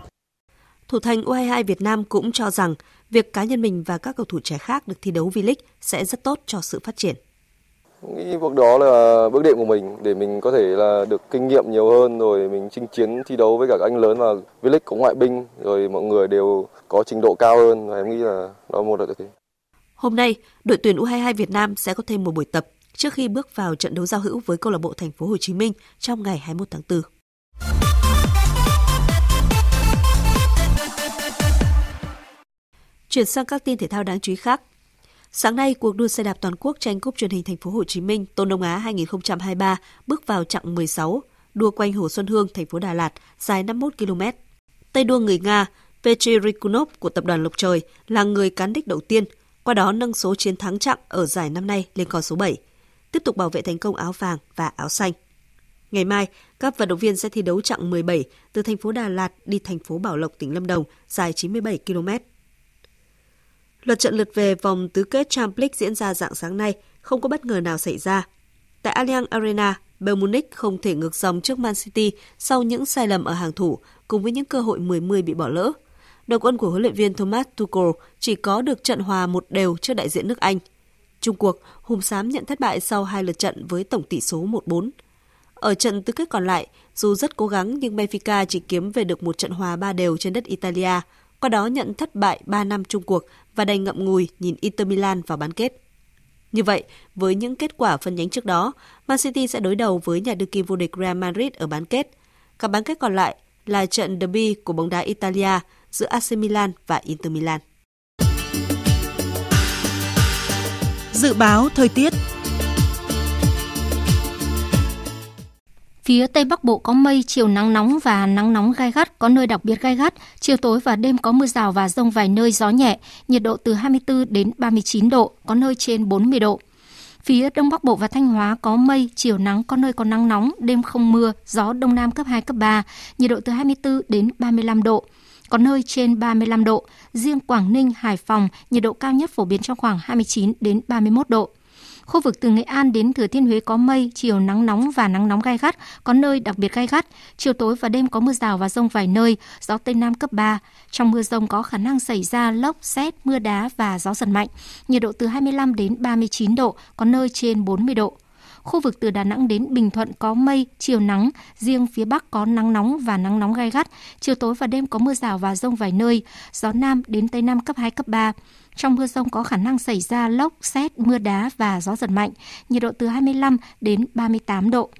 Thủ thành U hai mươi hai Việt Nam cũng cho rằng việc cá nhân mình và các cầu thủ trẻ khác được thi đấu V-League sẽ rất tốt cho sự phát triển. Nghĩ bước đó là bước đệm của mình để mình có thể là được kinh nghiệm nhiều hơn rồi mình chinh chiến thi đấu với cả các anh lớn và V-League có ngoại binh rồi mọi người đều có trình độ cao hơn và em nghĩ là đó một lợi thế. Hôm nay, đội tuyển U hai mươi hai Việt Nam sẽ có thêm một buổi tập trước khi bước vào trận đấu giao hữu với câu lạc bộ Thành phố Hồ Chí Minh trong ngày hai mươi mốt tháng tư. Chuyển sang các tin thể thao đáng chú ý khác. Sáng nay, cuộc đua xe đạp toàn quốc tranh cúp truyền hình Thành phố Hồ Chí Minh Tôn Đông Á hai không hai ba bước vào chặng mười sáu, đua quanh Hồ Xuân Hương, thành phố Đà Lạt, dài năm mươi mốt ki lô mét. Tay đua người Nga Petr Rikunov của tập đoàn Lộc Trời là người cán đích đầu tiên, qua đó nâng số chiến thắng chặng ở giải năm nay lên con số bảy, tiếp tục bảo vệ thành công áo vàng và áo xanh. Ngày mai, các vận động viên sẽ thi đấu chặng mười bảy từ thành phố Đà Lạt đi thành phố Bảo Lộc, tỉnh Lâm Đồng, dài chín mươi bảy ki lô mét. Lượt trận lượt về vòng tứ kết Champions League diễn ra rạng sáng nay, không có bất ngờ nào xảy ra. Tại Allianz Arena, Bayern Munich không thể ngược dòng trước Man City sau những sai lầm ở hàng thủ cùng với những cơ hội mười mười bị bỏ lỡ. Đội quân của huấn luyện viên Thomas Tuchel chỉ có được trận hòa một đều trước đại diện nước Anh. Chung cuộc, Hùng Xám nhận thất bại sau hai lượt trận với tổng tỷ số một bốn. Ở trận tứ kết còn lại, dù rất cố gắng nhưng Benfica chỉ kiếm về được một trận hòa ba đều trên đất Italia, qua đó nhận thất bại ba năm chung cuộc và đành ngậm ngùi nhìn Inter Milan vào bán kết. Như vậy, với những kết quả phân nhánh trước đó, Man City sẽ đối đầu với nhà đương kim vô địch Real Madrid ở bán kết. Các bán kết còn lại là trận derby của bóng đá Italia giữa a xê Milan và Inter Milan. Dự báo thời tiết. Phía Tây Bắc Bộ có mây, chiều nắng nóng và nắng nóng gai gắt, có nơi đặc biệt gai gắt. Chiều tối và đêm có mưa rào và dông vài nơi, gió nhẹ, nhiệt độ từ hai mươi tư đến ba mươi chín độ, có nơi trên bốn mươi độ. Phía Đông Bắc Bộ và Thanh Hóa có mây, chiều nắng, có nơi có nắng nóng, đêm không mưa, gió Đông Nam cấp hai, cấp ba, nhiệt độ từ hai mươi tư đến ba mươi lăm độ, có nơi trên ba mươi lăm độ. Riêng Quảng Ninh, Hải Phòng, nhiệt độ cao nhất phổ biến trong khoảng hai mươi chín đến ba mươi mốt độ. Khu vực từ Nghệ An đến Thừa Thiên Huế có mây, chiều nắng nóng và nắng nóng gai gắt, có nơi đặc biệt gai gắt. Chiều tối và đêm có mưa rào và dông vài nơi, gió Tây Nam cấp ba. Trong mưa dông có khả năng xảy ra lốc, sét, mưa đá và gió giật mạnh. Nhiệt độ từ hai mươi lăm đến ba mươi chín độ, có nơi trên bốn mươi độ. Khu vực từ Đà Nẵng đến Bình Thuận có mây, chiều nắng, riêng phía Bắc có nắng nóng và nắng nóng gai gắt. Chiều tối và đêm có mưa rào và dông vài nơi, gió Nam đến Tây Nam cấp hai, cấp ba. Trong mưa dông có khả năng xảy ra lốc, sét, mưa đá và gió giật mạnh, nhiệt độ từ hai mươi lăm đến ba mươi tám độ.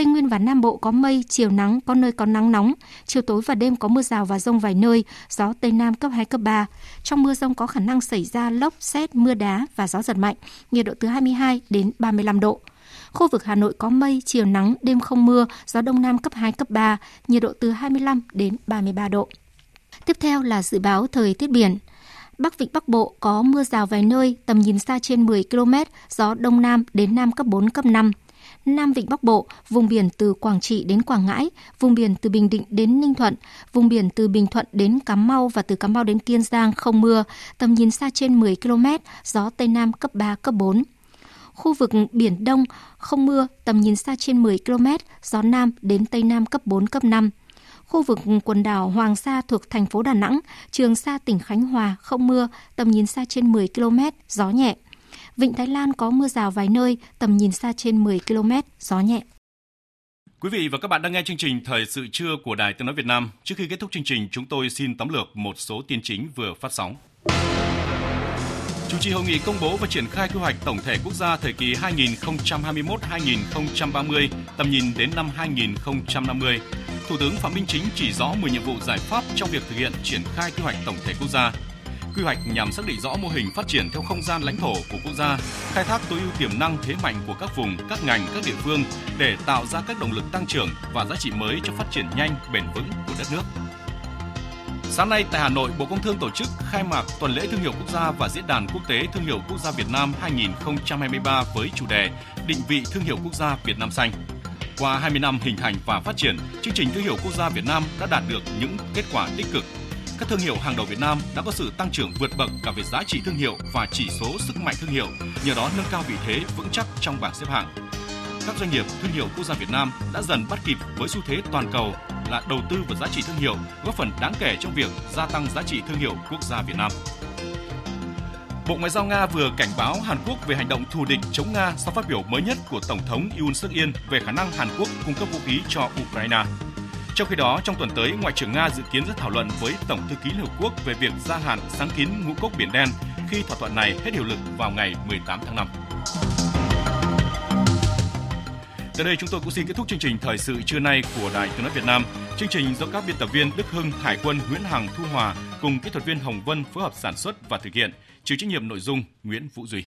Tây Nguyên và Nam Bộ có mây, chiều nắng, có nơi có nắng nóng, chiều tối và đêm có mưa rào và dông vài nơi, gió Tây Nam cấp hai, cấp ba. Trong mưa dông có khả năng xảy ra lốc, sét, mưa đá và gió giật mạnh, nhiệt độ từ hai mươi hai đến ba mươi lăm độ. Khu vực Hà Nội có mây, chiều nắng, đêm không mưa, gió Đông Nam cấp hai, cấp ba, nhiệt độ từ hai mươi lăm đến ba mươi ba độ. Tiếp theo là dự báo thời tiết biển. Bắc Vịnh Bắc Bộ có mưa rào vài nơi, tầm nhìn xa trên mười ki lô mét, gió Đông Nam đến Nam cấp bốn, cấp năm. Nam Vịnh Bắc Bộ, vùng biển từ Quảng Trị đến Quảng Ngãi, vùng biển từ Bình Định đến Ninh Thuận, vùng biển từ Bình Thuận đến Cà Mau và từ Cà Mau đến Kiên Giang không mưa, tầm nhìn xa trên mười ki lô mét, gió Tây Nam cấp ba, cấp bốn. Khu vực Biển Đông không mưa, tầm nhìn xa trên mười ki lô mét, gió Nam đến Tây Nam cấp bốn, cấp năm. Khu vực quần đảo Hoàng Sa thuộc thành phố Đà Nẵng, Trường Sa tỉnh Khánh Hòa không mưa, tầm nhìn xa trên mười ki lô mét, gió nhẹ. Vịnh Thái Lan có mưa rào vài nơi, tầm nhìn xa trên mười ki lô mét, gió nhẹ. Quý vị và các bạn đang nghe chương trình Thời sự trưa của Đài Tiếng nói Việt Nam. Trước khi kết thúc chương trình, chúng tôi xin tóm lược một số tin chính vừa phát sóng. Chủ trì hội nghị công bố và triển khai quy hoạch tổng thể quốc gia thời kỳ hai nghìn không trăm hai mươi mốt đến hai nghìn không trăm ba mươi, tầm nhìn đến năm hai nghìn không trăm năm mươi. Thủ tướng Phạm Minh Chính chỉ rõ mười nhiệm vụ giải pháp trong việc thực hiện triển khai quy hoạch tổng thể quốc gia. Quy hoạch nhằm xác định rõ mô hình phát triển theo không gian lãnh thổ của quốc gia, khai thác tối ưu tiềm năng thế mạnh của các vùng, các ngành, các địa phương để tạo ra các động lực tăng trưởng và giá trị mới cho phát triển nhanh, bền vững của đất nước. Sáng nay tại Hà Nội, Bộ Công Thương tổ chức khai mạc tuần lễ thương hiệu quốc gia và diễn đàn quốc tế thương hiệu quốc gia Việt Nam hai nghìn không trăm hai mươi ba với chủ đề định vị thương hiệu quốc gia Việt Nam xanh. Qua hai mươi năm hình thành và phát triển, chương trình thương hiệu quốc gia Việt Nam đã đạt được những kết quả tích cực. Các thương hiệu hàng đầu Việt Nam đã có sự tăng trưởng vượt bậc cả về giá trị thương hiệu và chỉ số sức mạnh thương hiệu, nhờ đó nâng cao vị thế vững chắc trong bảng xếp hạng. Các doanh nghiệp thương hiệu quốc gia Việt Nam đã dần bắt kịp với xu thế toàn cầu là đầu tư vào giá trị thương hiệu, góp phần đáng kể trong việc gia tăng giá trị thương hiệu quốc gia Việt Nam. Bộ Ngoại giao Nga vừa cảnh báo Hàn Quốc về hành động thù địch chống Nga sau phát biểu mới nhất của Tổng thống Yoon Suk Yeol về khả năng Hàn Quốc cung cấp vũ khí cho Ukraine. Trong khi đó, trong tuần tới, Ngoại trưởng Nga dự kiến sẽ thảo luận với Tổng thư ký Liên Hợp Quốc về việc gia hạn sáng kiến ngũ cốc Biển Đen khi thỏa thuận này hết hiệu lực vào ngày mười tám tháng năm. Tới đây chúng tôi cũng xin kết thúc chương trình Thời sự trưa nay của Đài Tiếng nói Việt Nam. Chương trình do các biên tập viên Đức Hưng, Hải Quân, Nguyễn Hằng, Thu Hòa cùng kỹ thuật viên Hồng Vân phối hợp sản xuất và thực hiện. Chịu trách nhiệm nội dung Nguyễn Vũ Duy.